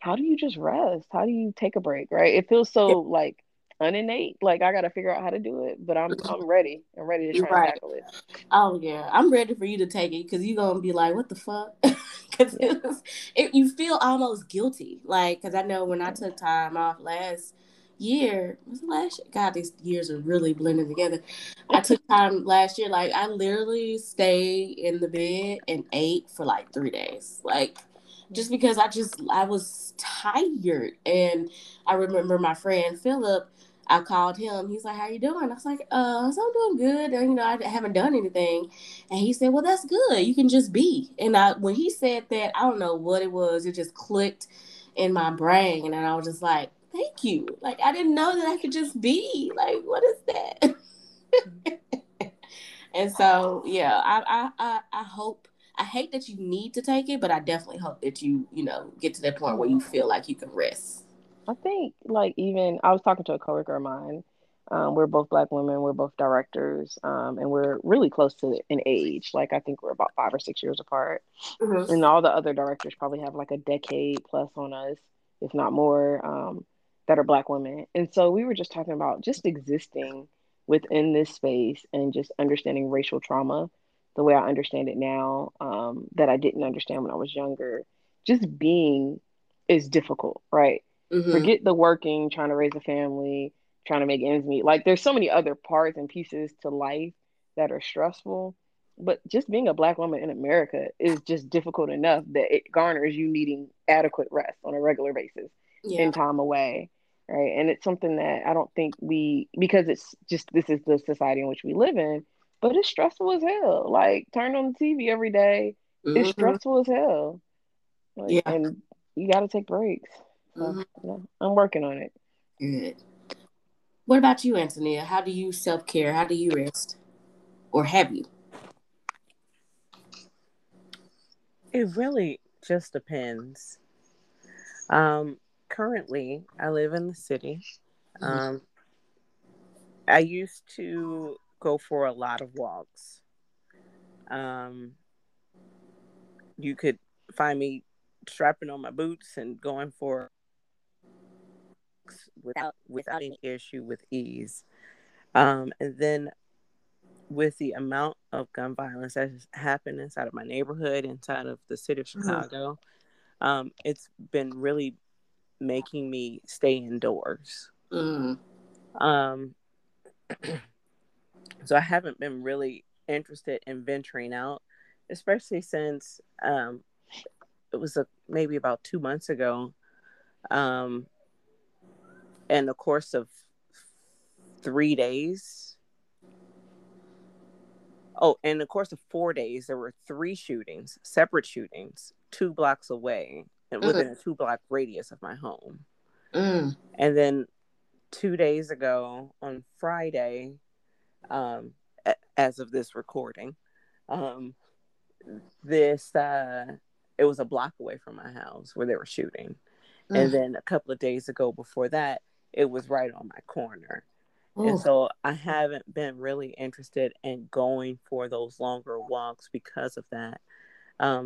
how do you just rest? How do you take a break, right? It feels so like uninnate, like I gotta figure out how to do it, but I'm ready. I'm ready to try to tackle it. Oh yeah, I'm ready for you to take it because you're gonna be like, what the fuck? Because you feel almost guilty, like because I know when I took time off last year, God, these years are really blending together. I took time last year, like I literally stayed in the bed and ate for like 3 days, like. Just because I was tired. And I remember my friend Philip, I called him. He's like, how you doing? I was like, so I'm doing good. And, you know, I haven't done anything. And he said, well, that's good. You can just be. And when he said that, I don't know what it was. It just clicked in my brain. And I was just like, thank you. Like, I didn't know that I could just be. Like, what is that? And so, yeah, I hope. I hate that you need to take it, but I definitely hope that you know, get to that point where you feel like you can rest. I think, like, even I was talking to a coworker of mine. We're both Black women. We're both directors, and we're really close to in age. Like, I think we're about 5 or 6 years apart. And all the other directors probably have, like, a decade plus on us, if not more, that are Black women. And so we were just talking about just existing within this space and just understanding racial trauma the way I understand it now, that I didn't understand when I was younger. Just being is difficult, right? Forget the working, trying to raise a family, trying to make ends meet. Like, there's so many other parts and pieces to life that are stressful, but just being a Black woman in America is just difficult enough that it garners you needing adequate rest on a regular basis and time away, right? And it's something that I don't think because it's just, this is the society in which we live in, but it's stressful as hell. Like, turn on the TV every day. It's stressful as hell. Like, and you got to take breaks. So, I'm working on it. Good. What about you, Antonia? How do you self-care? How do you rest? Or have you? It really just depends. Currently, I live in the city. I used to go for a lot of walks. You could find me strapping on my boots and going for walks without any issue, with ease. And then with the amount of gun violence that has happened inside of my neighborhood, inside of the city of Chicago, it's been really making me stay indoors. So I haven't been really interested in venturing out, especially since it was maybe about 2 months ago. In the course of 3 days. Oh, in the course of 4 days, there were 3 shootings, separate shootings, 2 blocks away and within a 2-block radius of my home. And then 2 days ago on Friday, as of this recording, it was a block away from my house where they were shooting. And then a couple of days ago before that, it was right on my corner. And so I haven't been really interested in going for those longer walks because of that.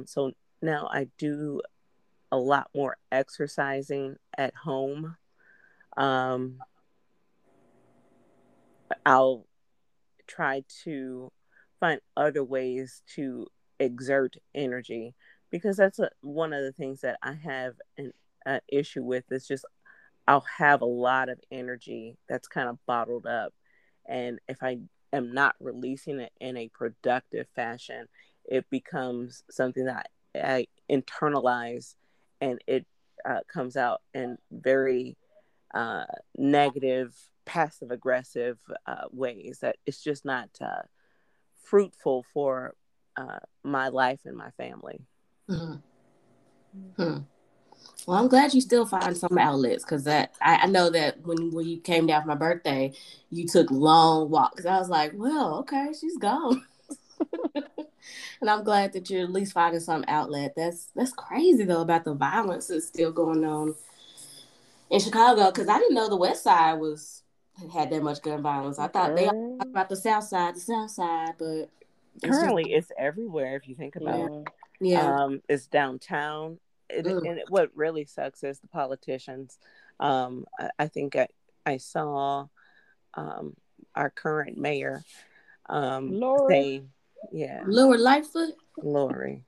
So now I do a lot more exercising at home. I'll try to find other ways to exert energy, because that's one of the things that I have an issue with, is just I'll have a lot of energy that's kind of bottled up. And if I am not releasing it in a productive fashion, it becomes something that I internalize, and it comes out in very negative, passive aggressive ways that it's just not fruitful for my life and my family. Mm-hmm. Hmm. Well, I'm glad you still find some outlets, because that I know that when you came down for my birthday, you took long walks. I was like, well, okay, she's gone. And I'm glad that you're at least finding some outlet. That's crazy though about the violence that's still going on in Chicago, because I didn't know the West Side had that much gun violence. I thought they all talked about the South Side, but currently it's everywhere if you think about it. Yeah, it's downtown. And what really sucks is the politicians. I think I saw our current mayor, Lori Lightfoot. Lori,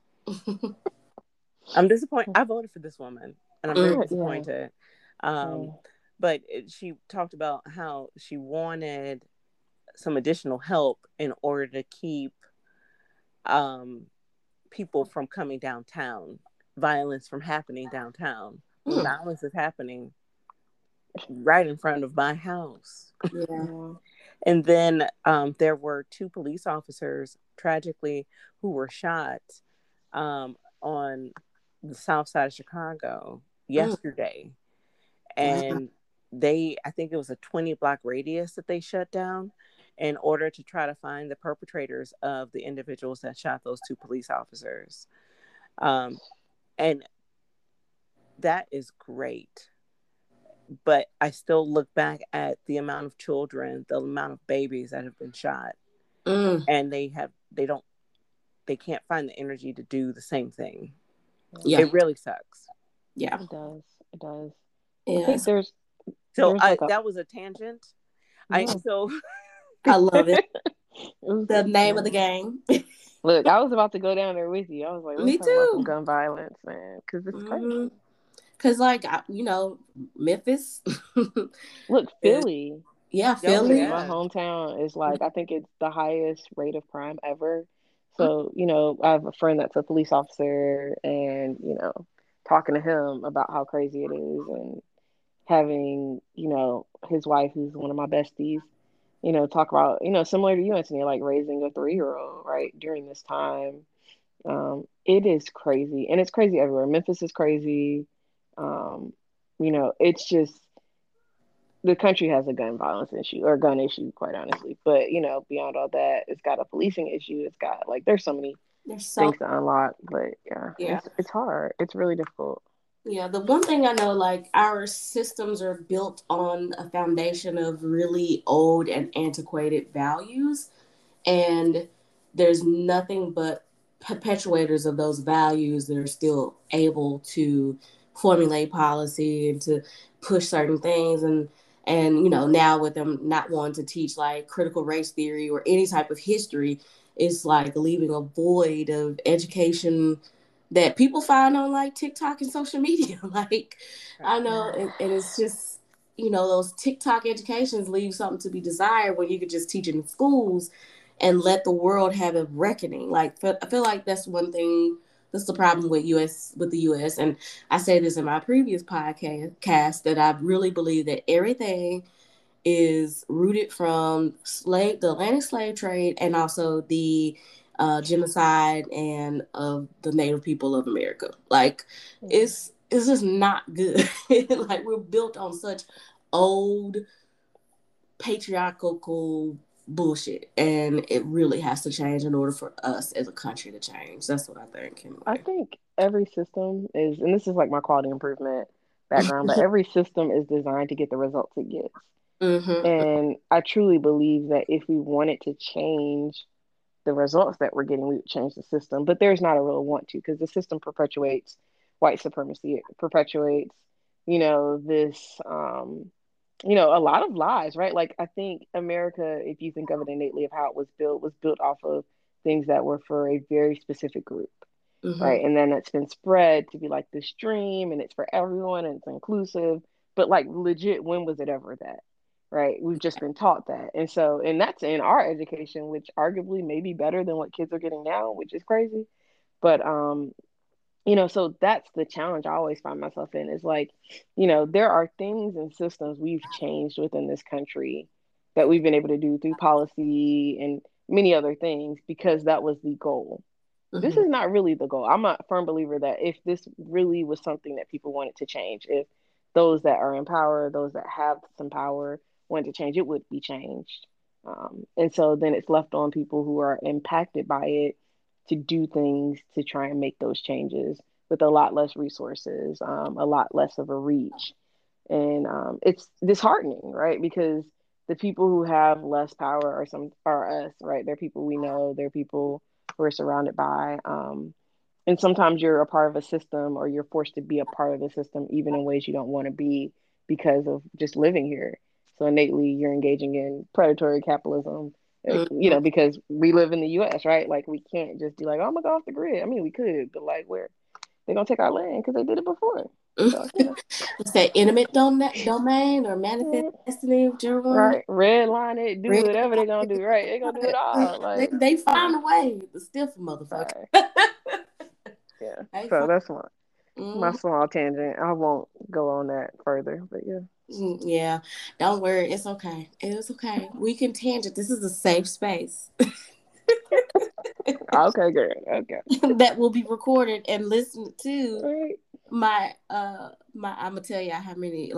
I'm disappointed. I voted for this woman, and I'm very disappointed. But she talked about how she wanted some additional help in order to keep people from coming downtown, violence from happening downtown. Violence is happening right in front of my house. Yeah. And then there were two police officers, tragically, who were shot on the South Side of Chicago yesterday. And I think it was a 20-block radius that they shut down in order to try to find the perpetrators of the individuals that shot those two police officers. And that is great. But I still look back at the amount of children, the amount of babies that have been shot. And they can't find the energy to do the same thing. Yeah. It really sucks. Yeah. It does. Yeah. I think that was a tangent. Yeah. I love it. The name of the game. Look, I was about to go down there with you. I was like, me too. About gun violence, man, because it's crazy. Because, Memphis. Look, Philly. Yeah, Philly. Yeah. My hometown is I think it's the highest rate of crime ever. So, I have a friend that's a police officer, and, talking to him about how crazy it is, and having, his wife, who's one of my besties, talk about, similar to you, Antonia, like raising a 3-year-old, right, during this time. It is crazy, and it's crazy everywhere. Memphis is crazy. It's just, the country has a gun violence issue, or gun issue, quite honestly. But, beyond all that, it's got a policing issue. It's got, there's so many things to unlock. But, yeah. It's hard. It's really difficult. Yeah, the one thing I know, our systems are built on a foundation of really old and antiquated values, and there's nothing but perpetuators of those values that are still able to formulate policy and to push certain things. And now with them not wanting to teach critical race theory or any type of history, it's leaving a void of education that people find on TikTok and social media. I know, and it's just, those TikTok educations leave something to be desired when you could just teach it in schools and let the world have a reckoning. I feel like that's one thing. That's the problem with the U.S. And I say this in my previous podcast, that I really believe that everything is rooted from the Atlantic slave trade, and also the genocide and of the Native people of America. It's just not good. We're built on such old patriarchal bullshit, and it really has to change in order for us as a country to change. That's what I think. Anyway. I think every system is, and this is my quality improvement background, but every system is designed to get the results it gets. Mm-hmm. And I truly believe that if we wanted to change the results that we're getting, we would change the system. But there's not a real want to, because the system perpetuates white supremacy. It perpetuates, you know, this, you know, a lot of lies, right? Like, I think America, if you think of it innately of how it was built off of things that were for a very specific group, mm-hmm. right? And then it's been spread to be like this dream, and it's for everyone, and it's inclusive. But like, legit, when was it ever that, right? We've just been taught that. And so, and that's in our education, which arguably may be better than what kids are getting now, which is crazy. But, you know, so that's the challenge I always find myself in, is like, you know, there are things and systems we've changed within this country that we've been able to do through policy and many other things, because that was the goal. Mm-hmm. This is not really the goal. I'm a firm believer that if this really was something that people wanted to change, if those that are in power, those that have some power wanted to change, it would be changed. And so then it's left on people who are impacted by it to do things to try and make those changes with a lot less resources, a lot less of a reach. And it's disheartening, right? Because the people who have less power are us, right? They're people we know, they're people we're surrounded by. And sometimes you're a part of a system, or you're forced to be a part of the system, even in ways you don't want to be, because of just living here. So innately, you're engaging in predatory capitalism, you know, because we live in the U.S., right? Like, we can't just be like, oh, I'm going to go off the grid. I mean, we could, but like, where? They're going to take our land because they did it before. So, you know. It's that intimate domain or manifest destiny, general. Right. Red line it, do red whatever they're going to do, right? They're going to do it all. Like, they find a way. It's still for motherfuckers. Yeah, hey, so that's my small tangent. I won't go on that further, but yeah. Yeah, don't worry. It's okay. It's okay. We can tangent. This is a safe space. Okay, girl. Okay. That will be recorded and listened to. Right. My I'm gonna tell you how many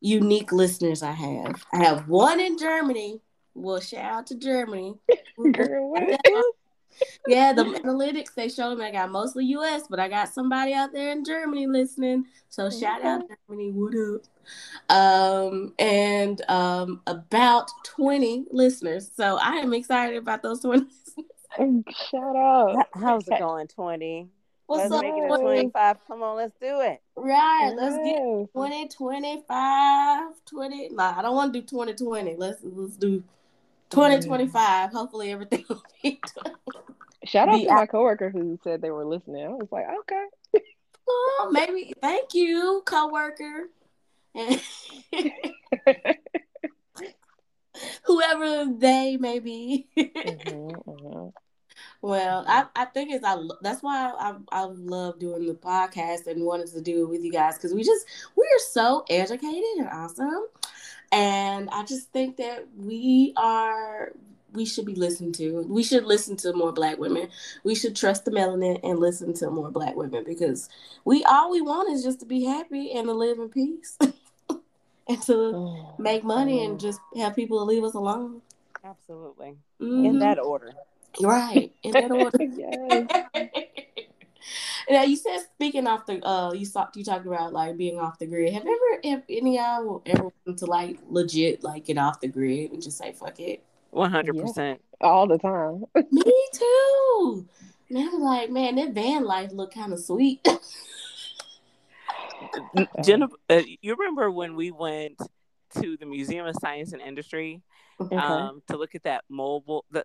unique listeners I have. I have one in Germany. Well, shout out to Germany. Girl, what? Yeah, the analytics, they showed me I got mostly U.S., but I got somebody out there in Germany listening. So shout out Germany, what up? And about 20 listeners. So I am excited about those 20 listeners. Shout out. How's it going, 20? What's up? Let's make it 25. Come on, let's do it. Right, let's get 20, 25, 20. Nah, I don't want to do 2020. Let's do 2025. Hopefully everything will be done. Shout out to my coworker who said they were listening. I was like, okay. Well, maybe. Thank you, coworker. Whoever they may be. Well, I think that's why I love doing the podcast and wanted to do it with you guys, because we're so educated and awesome. And I just think that we should be listened to. We should listen to more Black women. We should trust the melanin and listen to more Black women, because all we want is just to be happy and to live in peace and to make money and just have people leave us alone. Absolutely. Mm-hmm. In that order. Right. In that order. Yes. Now, you said, speaking off the, you talked about like being off the grid. Have any of y'all ever wanted to like legit like get off the grid and just say fuck it? 100%, all the time. Me too. And I'm like, man, that van life looked kind of sweet. Jennifer, you remember when we went to the Museum of Science and Industry to look at that home, and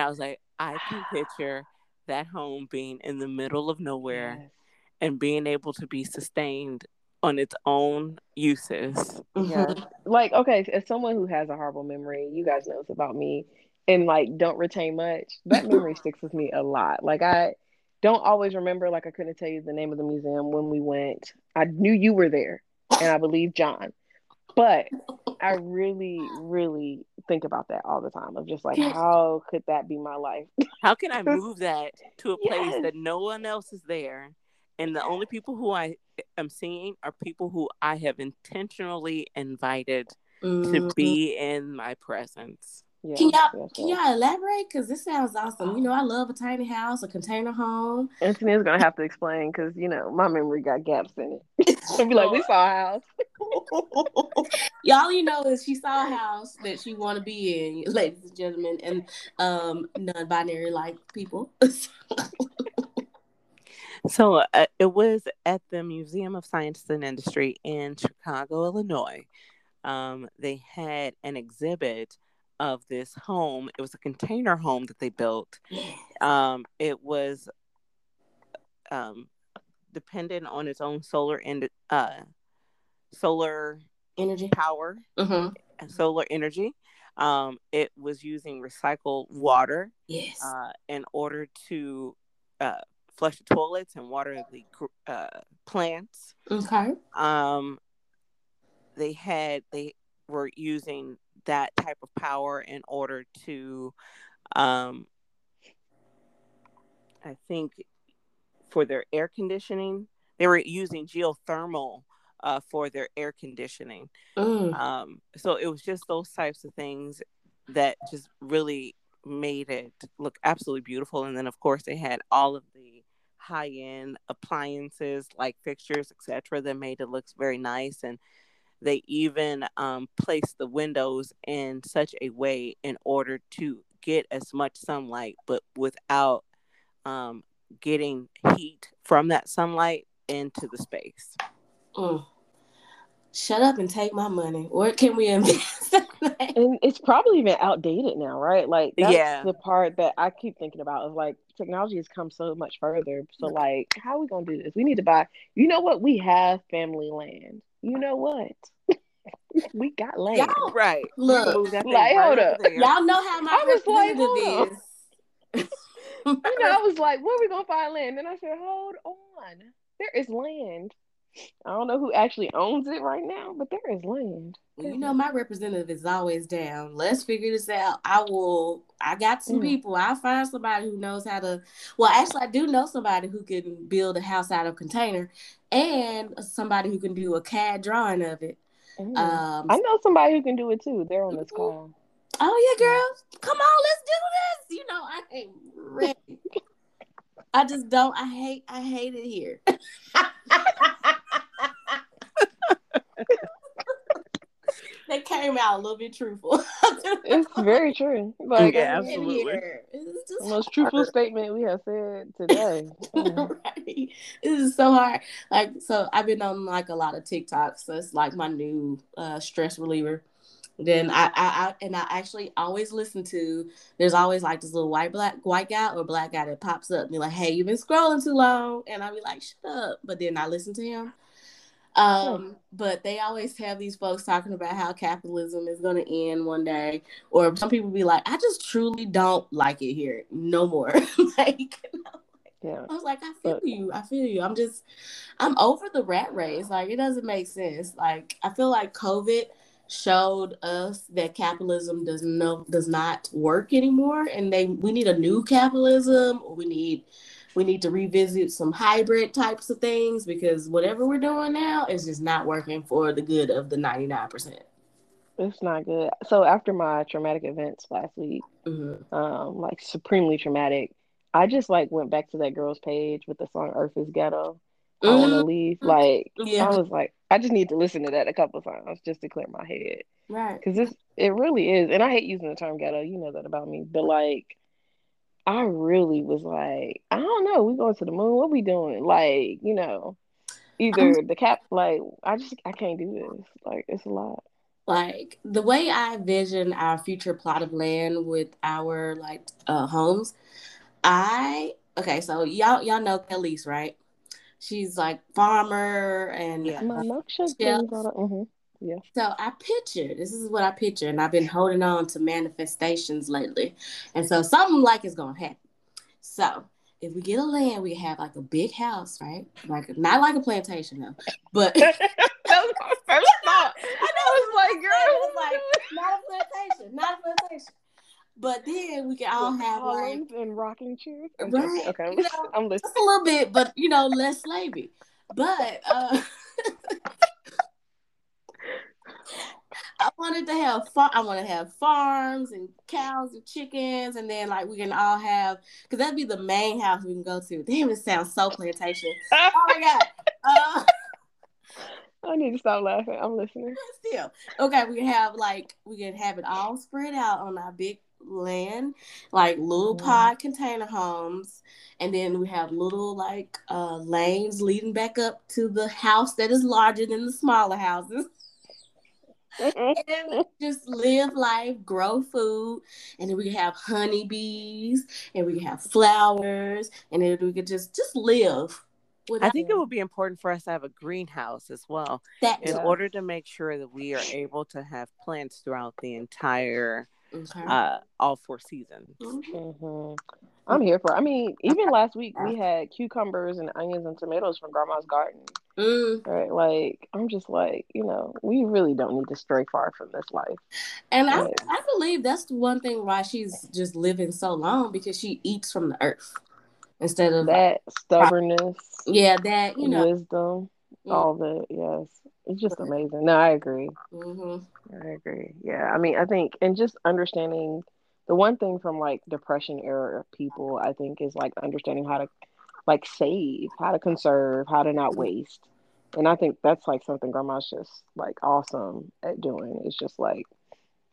I was like, I can picture that home being in the middle of nowhere and being able to be sustained on its own uses. Yeah. Like, okay, as someone who has a horrible memory, you guys know it's about me, and like don't retain much, that memory sticks with me a lot. Like, I don't always remember, like I couldn't tell you the name of the museum when we went. I knew you were there, and I believe John. But I really, really think about that all the time, of just like, how could that be my life? How can I move that to a place that no one else is there? And the only people who I am seeing are people who I have intentionally invited to be in my presence. Yeah, can y'all elaborate? Because this sounds awesome. You know, I love a tiny house, a container home. Anthony's going to have to explain, because, you know, my memory got gaps in it. She'll be like, we saw a house. Y'all, you know, is she saw a house that she want to be in, ladies and gentlemen, and non-binary-like people. So it was at the Museum of Science and Industry in Chicago, Illinois. They had an exhibit of this home. It was a container home that they built. It was dependent on its own solar energy power and solar energy. It was using recycled water in order to flush the toilets and water the plants. Okay. They were using that type of power in order to, I think, for their air conditioning. They were using geothermal for their air conditioning. So it was just those types of things that just really made it look absolutely beautiful. And then, of course, they had all of the high-end appliances like fixtures, etc., that made it look very nice. And they even placed the windows in such a way in order to get as much sunlight, but without getting heat from that sunlight into the space. Shut up and take my money. Where can we invest? And it's probably even outdated now, right? Like, that's the part that I keep thinking about is like, technology has come so much further. So like, how are we going to do this? We need to buy, you know what? We have family land. You know what? We got land. Y'all, right. Look, like, hold up. Y'all know how my husband is. You know, I was like, where are we going to find land? And I said, hold on. There is land. I don't know who actually owns it right now, but there is land. You know, my representative is always down. Let's figure this out. I got some people. I'll find somebody who knows how to. Well, actually, I do know somebody who can build a house out of a container and somebody who can do a CAD drawing of it. I know somebody who can do it too. They're on this call. Oh, yeah, girl. Come on, let's do this. You know, I ain't ready. I just don't. I hate it here. They came out a little bit truthful. It's very true. Like, yeah, absolutely. It's just the most truthful statement we have said today. Right. This is so hard. Like, so I've been on like a lot of TikToks. So it's like my new stress reliever. Then I actually always listen to. There's always like this little white guy or black guy that pops up and be like, "Hey, you've been scrolling too long," and I be like, "Shut up!" But then I listen to him. But they always have these folks talking about how capitalism is going to end one day, or some people be like, "I just truly don't like it here no more." I was like, I feel you. I'm over the rat race. Like, it doesn't make sense. Like, I feel like COVID showed us that capitalism does not work anymore, and we need a new capitalism, or we need to revisit some hybrid types of things, because whatever we're doing now is just not working for the good of the 99%. It's not good. So after my traumatic events last week, like supremely traumatic, I just like went back to that girl's page with the song Earth is Ghetto. I want to leave. Like, I was like, I just need to listen to that a couple of times just to clear my head. Right. Because it really is. And I hate using the term ghetto. You know that about me. But, like, I really was like, I don't know. We going to the moon. What we doing? Like, you know, either I can't do this. Like, it's a lot. Like, the way I vision our future plot of land with our, like, homes, so y'all know Kelly's, right? She's like farmer and my milkshake. Yeah. So I picture, this is what I picture, and I've been holding on to manifestations lately. And so something like it's gonna happen. So if we get a land, we have like a big house, right? Like, not like a plantation though, but that was my first thought. Not a plantation. But then we can all have like and rocking chairs, right? Okay, you know, I'm listening. Just a little bit, but you know, less slavey. But I want to have farms and cows and chickens, and then like we can all have, because that'd be the main house we can go to. Damn, it sounds so plantation. Oh my god. I need to stop laughing. I'm listening. Still, okay. We can have it all spread out on our big land, like little pod container homes, and then we have little like lanes leading back up to the house that is larger than the smaller houses. And just live life, grow food, and then we can have honeybees, and we can have flowers, and then we could just live. I think it would be important for us to have a greenhouse as well, in order to make sure that we are able to have plants throughout the entire, all four seasons. I'm here for it. I mean, even last week we had cucumbers and onions and tomatoes from Grandma's garden. Right, like I'm just like, you know, we really don't need to stray far from this life. And I believe that's the one thing why she's just living so long, because she eats from the earth instead of that stubbornness. Yeah, that, you know, wisdom, all that. Yes, it's just amazing. No, I agree. I agree. Yeah, I mean, I think, and just understanding the one thing from like Depression era people, I think, is like understanding how to like save, how to conserve, how to not waste. And I think that's like something Grandma's just like awesome at doing. It's just like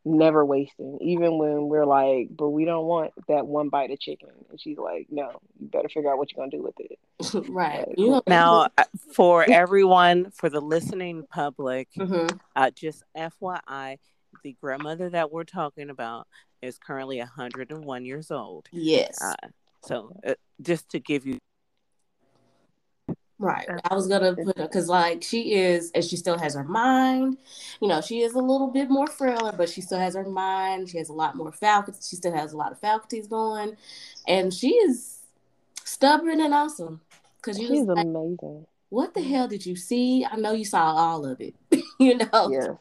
never wasting, even when we're like, but we don't want that one bite of chicken. And she's like, no, you better figure out what you're going to do with it. Right. Now, for everyone, for the listening public, just FYI, the grandmother that we're talking about is currently 101 years old. Yes. So just to give you. Right. I was going to put her, because like she is, and she still has her mind, you know, she is a little bit more frailer, but she still has her mind. She has a lot more faculties. She still has a lot of faculties going, and she is stubborn and awesome. Because she's like, amazing. What the hell did you see? I know you saw all of it, you know,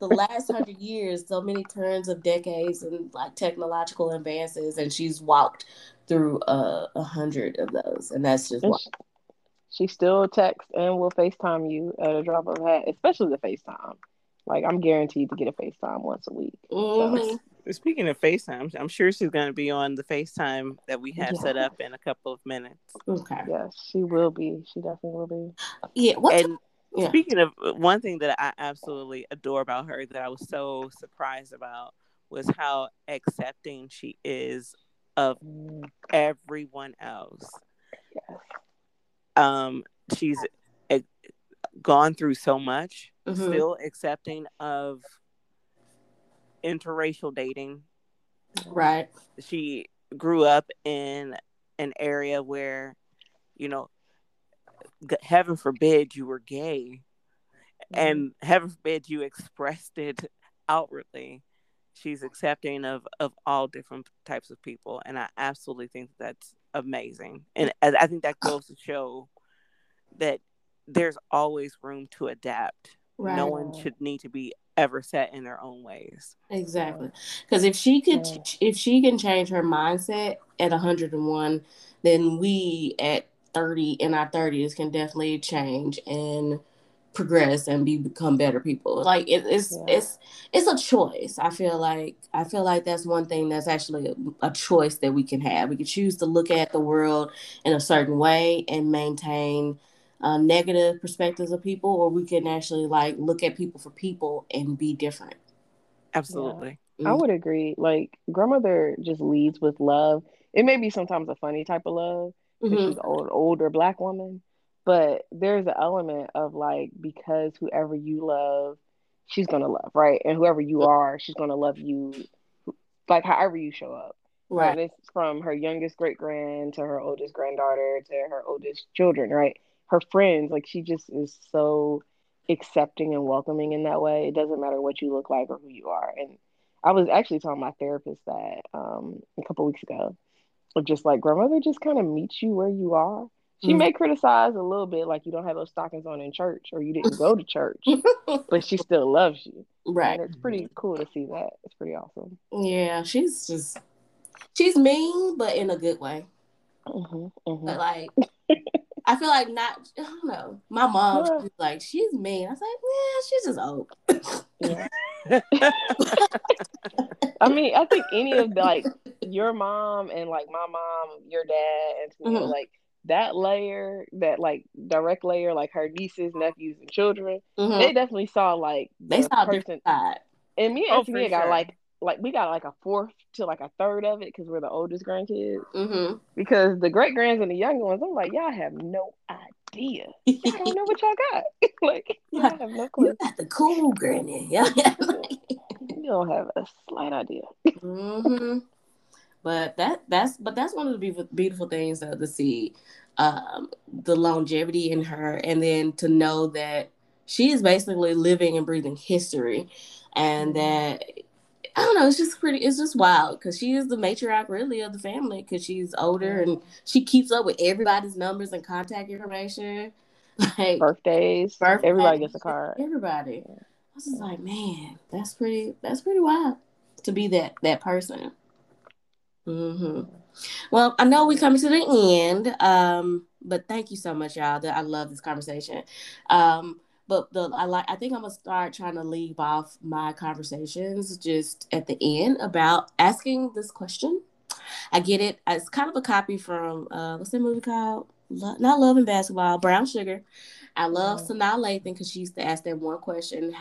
the last 100 years, so many turns of decades and like technological advances. And she's walked through 100 of those. And that's just wild. She still texts and will FaceTime you at a drop of a hat, especially the FaceTime. Like, I'm guaranteed to get a FaceTime once a week. Speaking of FaceTime, I'm sure she's going to be on the FaceTime that we have set up in a couple of minutes. Yes, she will be. She definitely will be. Speaking of, one thing that I absolutely adore about her that I was so surprised about was how accepting she is of everyone else. She's gone through so much, still accepting of interracial dating. Right. She grew up in an area where, you know, heaven forbid you were gay, and heaven forbid you expressed it outwardly. She's accepting of all different types of people, and I absolutely think that's amazing. And I think that goes to show that there's always room to adapt. Right. No one should need to be ever set in their own ways. Exactly. Because if she could, if she can change her mindset at 101, then we at 30, in our 30s, can definitely change and progress and become better people. Like it's a choice. I feel like that's one thing that's actually a choice that we can have. We can choose to look at the world in a certain way and maintain negative perspectives of people, or we can actually like look at people for people and be different. Absolutely. I would agree. Like, grandmother just leads with love. It may be sometimes a funny type of love. She's an older Black woman. But there's an element of like, because whoever you love, she's going to love, right? And whoever you are, she's going to love you, like however you show up. Right. It's from her youngest great-grand to her oldest granddaughter to her oldest children, right? Her friends, like she just is so accepting and welcoming in that way. It doesn't matter what you look like or who you are. And I was actually telling my therapist that a couple weeks ago, just like, grandmother just kind of meets you where you are. She may criticize a little bit, like you don't have those stockings on in church or you didn't go to church, but she still loves you. Right. And it's pretty cool to see that. It's pretty awesome. Yeah, she's mean, but in a good way. But like, I feel like I don't know. My mom, she's like, she's mean. I was like, yeah, she's just old. I mean, I think any of like your mom and like my mom, your dad, and you know, like, that layer, that like direct layer, like her nieces, nephews, and children, they definitely saw like the person. And me and Antonia got like like we got like a fourth to like a third of it because we're the oldest grandkids. Mm-hmm. Because the great grands and the younger ones, I'm like, y'all have no idea. I don't know what y'all got. Like, y'all have no clue. You got the cool granny. You don't have a slight idea. Mm-hmm. But that's one of the beautiful things to see, the longevity in her, and then to know that she is basically living and breathing history, and that, I don't know, it's just wild because she is the matriarch really of the family because she's older and she keeps up with everybody's numbers and contact information, like birthdays. Everybody gets a card. Everybody. I was just like, man, that's pretty wild to be that person. Mm-hmm. Well, I know we're coming to the end, but thank you so much, y'all. I love this conversation. I think I'm gonna start trying to leave off my conversations just at the end about asking this question. I get it. It's kind of a copy from what's that movie called? Not Love and Basketball, Brown Sugar. I love Sanaa Lathan because she used to ask that one question: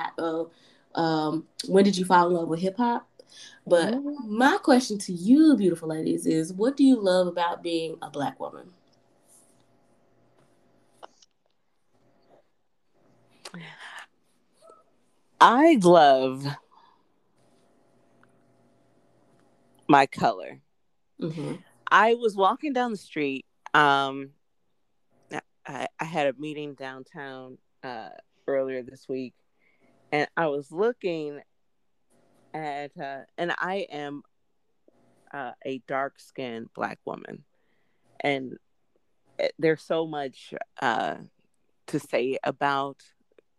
when did you fall in love with hip hop? But my question to you, beautiful ladies, is what do you love about being a Black woman? I love my color. Mm-hmm. I was walking down the street. I had a meeting downtown earlier this week, and I was looking at, and I am a dark-skinned Black woman, and there's so much to say about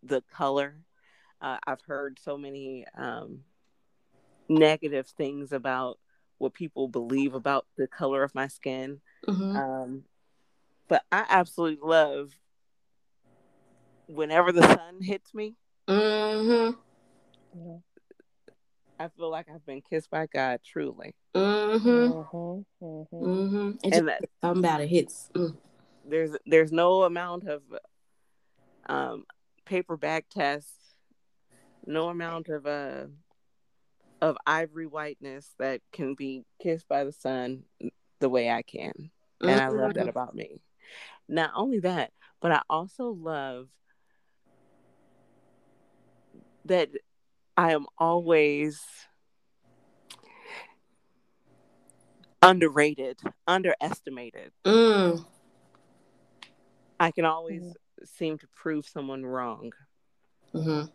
the color. I've heard so many negative things about what people believe about the color of my skin, mm-hmm. But I absolutely love whenever the sun hits me. Mm-hmm. Mm-hmm. I feel like I've been kissed by God, truly. Mm-hmm. Mm-hmm. Mm-hmm. And somebody hits. Mm. There's no amount of paperback tests, no amount of ivory whiteness that can be kissed by the sun the way I can. Mm-hmm. And I love that about me. Not only that, but I also love that I am always underestimated. Mm. I can always seem to prove someone wrong. Mm-hmm.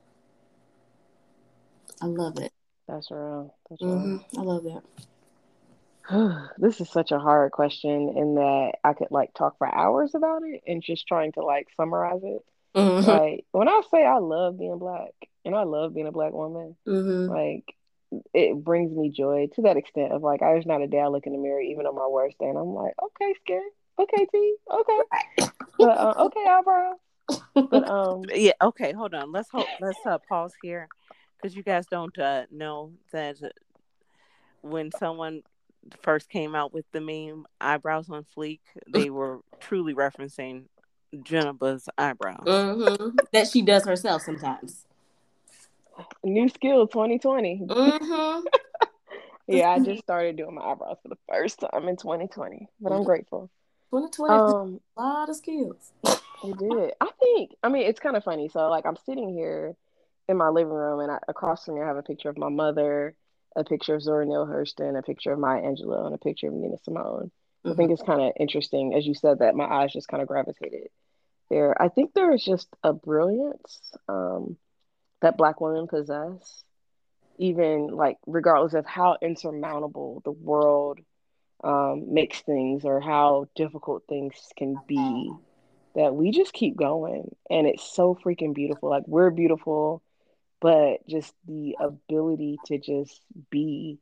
I love it. That's real. I love that. This is such a hard question in that I could talk for hours about it and just trying to summarize it. Mm-hmm. When I say I love being Black, and I love being a Black woman. Mm-hmm. It brings me joy to that extent of there's not a day I look in the mirror, even on my worst day, and I'm like, okay, skin, okay, T, okay, but okay, eyebrow. But yeah, okay, hold on, let's pause here because you guys don't know that when someone first came out with the meme "eyebrows on fleek," they were truly referencing Jeneba's eyebrows mm-hmm. that she does herself sometimes. New skill 2020. Mm-hmm. Yeah, I just started doing my eyebrows for the first time in 2020, but I'm grateful. 2020, a lot of skills. It did. I mean, it's kind of funny. So, I'm sitting here in my living room, and across from me, I have a picture of my mother, a picture of Zora Neale Hurston, a picture of Maya Angelou, and a picture of Nina Simone. Mm-hmm. I think it's kind of interesting, as you said, that my eyes just kind of gravitated there. I think there is just a brilliance. That Black women possess, even regardless of how insurmountable the world makes things or how difficult things can be, that we just keep going, and it's so freaking beautiful. We're beautiful, but just the ability to just be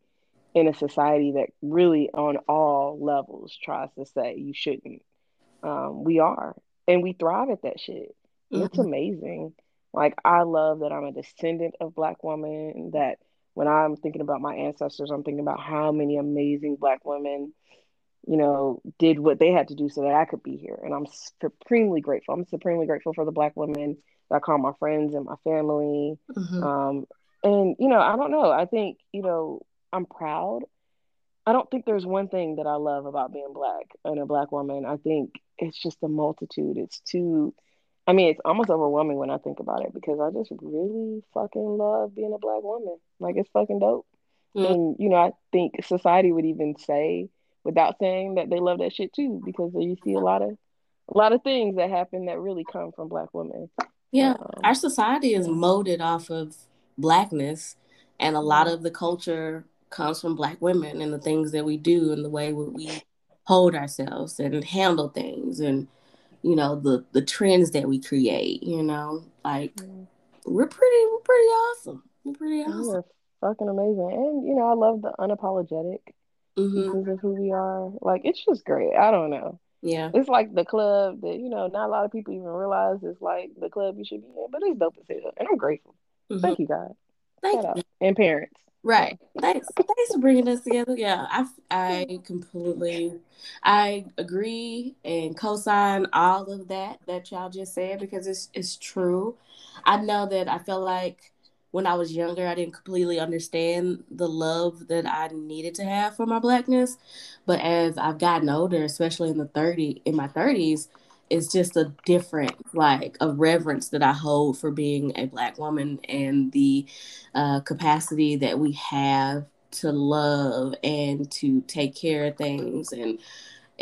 in a society that really on all levels tries to say you shouldn't. We are, and we thrive at that shit. Mm-hmm. It's amazing. I love that I'm a descendant of Black women, that when I'm thinking about my ancestors, I'm thinking about how many amazing Black women, did what they had to do so that I could be here. And I'm supremely grateful. I'm supremely grateful for the Black women that I call my friends and my family. Mm-hmm. And, I don't know. I think, I'm proud. I don't think there's one thing that I love about being Black and a Black woman. I think it's just a multitude. It's almost overwhelming when I think about it, because I just really fucking love being a Black woman. Like, it's fucking dope. Mm-hmm. And, I think society would even say, without saying, that they love that shit too, because you see a lot of things that happen that really come from Black women. Yeah. Our society is molded off of Blackness, and a lot of the culture comes from Black women and the things that we do and the way we hold ourselves and handle things, and the trends that we create. We're pretty awesome. We're pretty awesome. We're fucking amazing, and I love the unapologetic because of who we are. Like, it's just great. I don't know. Yeah, it's like the club that not a lot of people even realize it's like the club you should be in, but it's dope as hell, and I'm grateful. Mm-hmm. Thank you, God. Thank you. And parents. Right. Thanks for bringing us together. Yeah, I completely, I agree and co-sign all of that y'all just said, because it's true. I know that I feel like when I was younger, I didn't completely understand the love that I needed to have for my Blackness. But as I've gotten older, especially in my 30s, it's just a different, like, a reverence that I hold for being a Black woman, and the capacity that we have to love and to take care of things,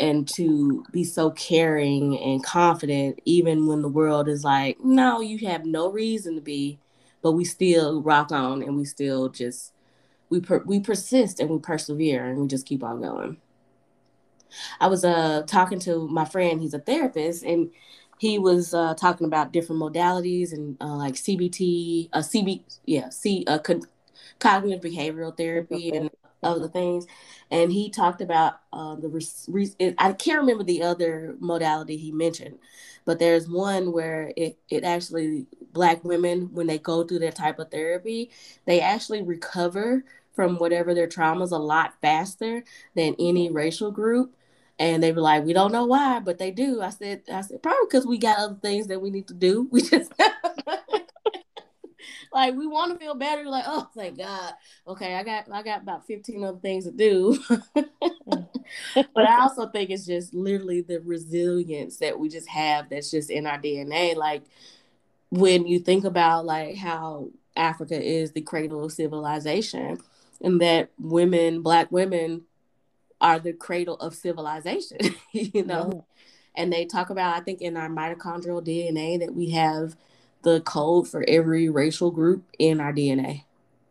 and to be so caring and confident, even when the world is like, no, you have no reason to be, but we still rock on, and we still just, we persist, and we persevere, and we just keep on going. I was talking to my friend, he's a therapist, and he was talking about different modalities, and like CBT, cognitive behavioral therapy, and other things. And he talked about I can't remember the other modality he mentioned, but there's one where it actually, Black women, when they go through that type of therapy, they actually recover from whatever their traumas a lot faster than any racial group. And they were like, we don't know why, but they do. I said, probably because we got other things that we need to do. We just like, we want to feel better. Like, oh, thank God. Okay, I got about 15 other things to do. But I also think it's just literally the resilience that we just have, that's just in our DNA. Like, when you think about, like, how Africa is the cradle of civilization, and that women, Black women, are the cradle of civilization, and they talk about, I think, in our mitochondrial DNA, that we have the code for every racial group in our DNA.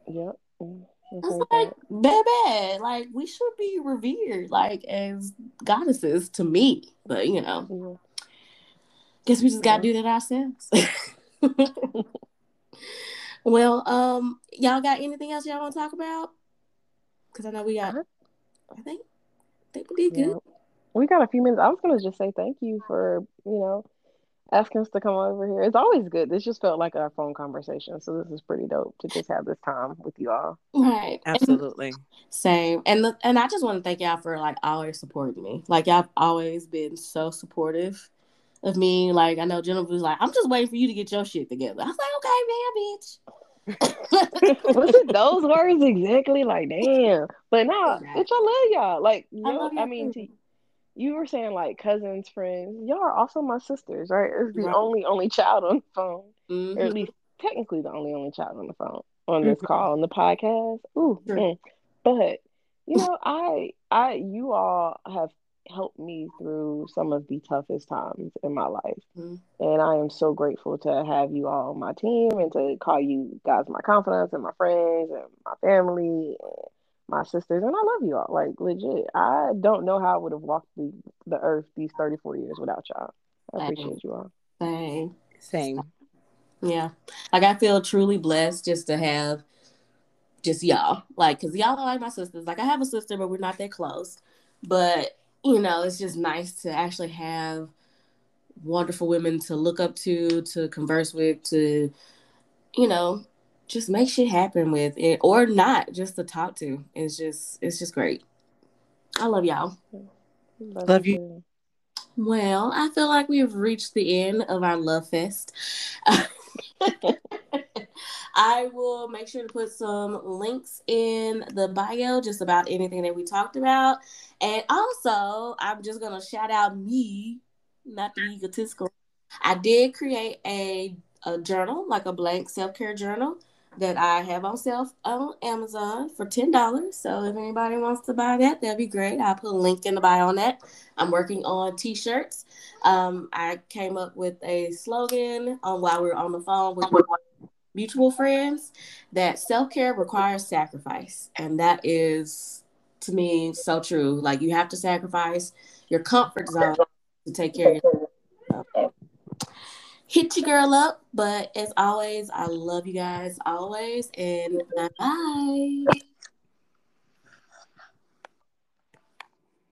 Yep. It's like, bad, like, we should be revered, like, as goddesses to me, but, guess we just gotta do that ourselves. Well, y'all got anything else y'all want to talk about? Because I know we got, I think we did good. We got a few minutes. I was going to just say thank you for, asking us to come over here. It's always good. This just felt like our phone conversation. So this is pretty dope to just have this time with you all. Right. Absolutely. And, same. And I just want to thank y'all for, like, always supporting me. Like, y'all have always been so supportive of me. Like, I know Jennifer was like, I'm just waiting for you to get your shit together. I was like, okay, man, bitch. Listen, those words exactly, like, damn. But no, bitch, I love y'all. Like, you were saying, like, cousins, friends. Y'all are also my sisters, right? It's the only child on the phone. Mm-hmm. Or at least technically the only child on the phone on this call, on the podcast. Ooh. Sure. But, you all have helped me through some of the toughest times in my life, and I am so grateful to have you all on my team, and to call you guys my confidants, and my friends, and my family, and my sisters. And I love you all, like, legit. I don't know how I would have walked the earth these 34 years without y'all. I appreciate you all. Same. Yeah, like, I feel truly blessed just to have just y'all, like, because y'all are like my sisters. Like, I have a sister, but we're not that close, but it's just nice to actually have wonderful women to look up to converse with, to, just make shit happen with, it, or not, just to talk to. It's just great. I love y'all. Love you. Well, I feel like we have reached the end of our love fest. I will make sure to put some links in the bio just about anything that we talked about. And also, I'm just going to shout out me, not the egotistical. I did create a journal, like a blank self-care journal that I have on sale on Amazon for $10. So if anybody wants to buy that, that'd be great. I'll put a link in the bio on that. I'm working on t-shirts. I came up with a slogan while we were on the phone with mutual friends that self-care requires sacrifice. And that is, to me, so true. Like, you have to sacrifice your comfort zone to take care of yourself. Hit your girl up. But as always, I love you guys always. And bye-bye.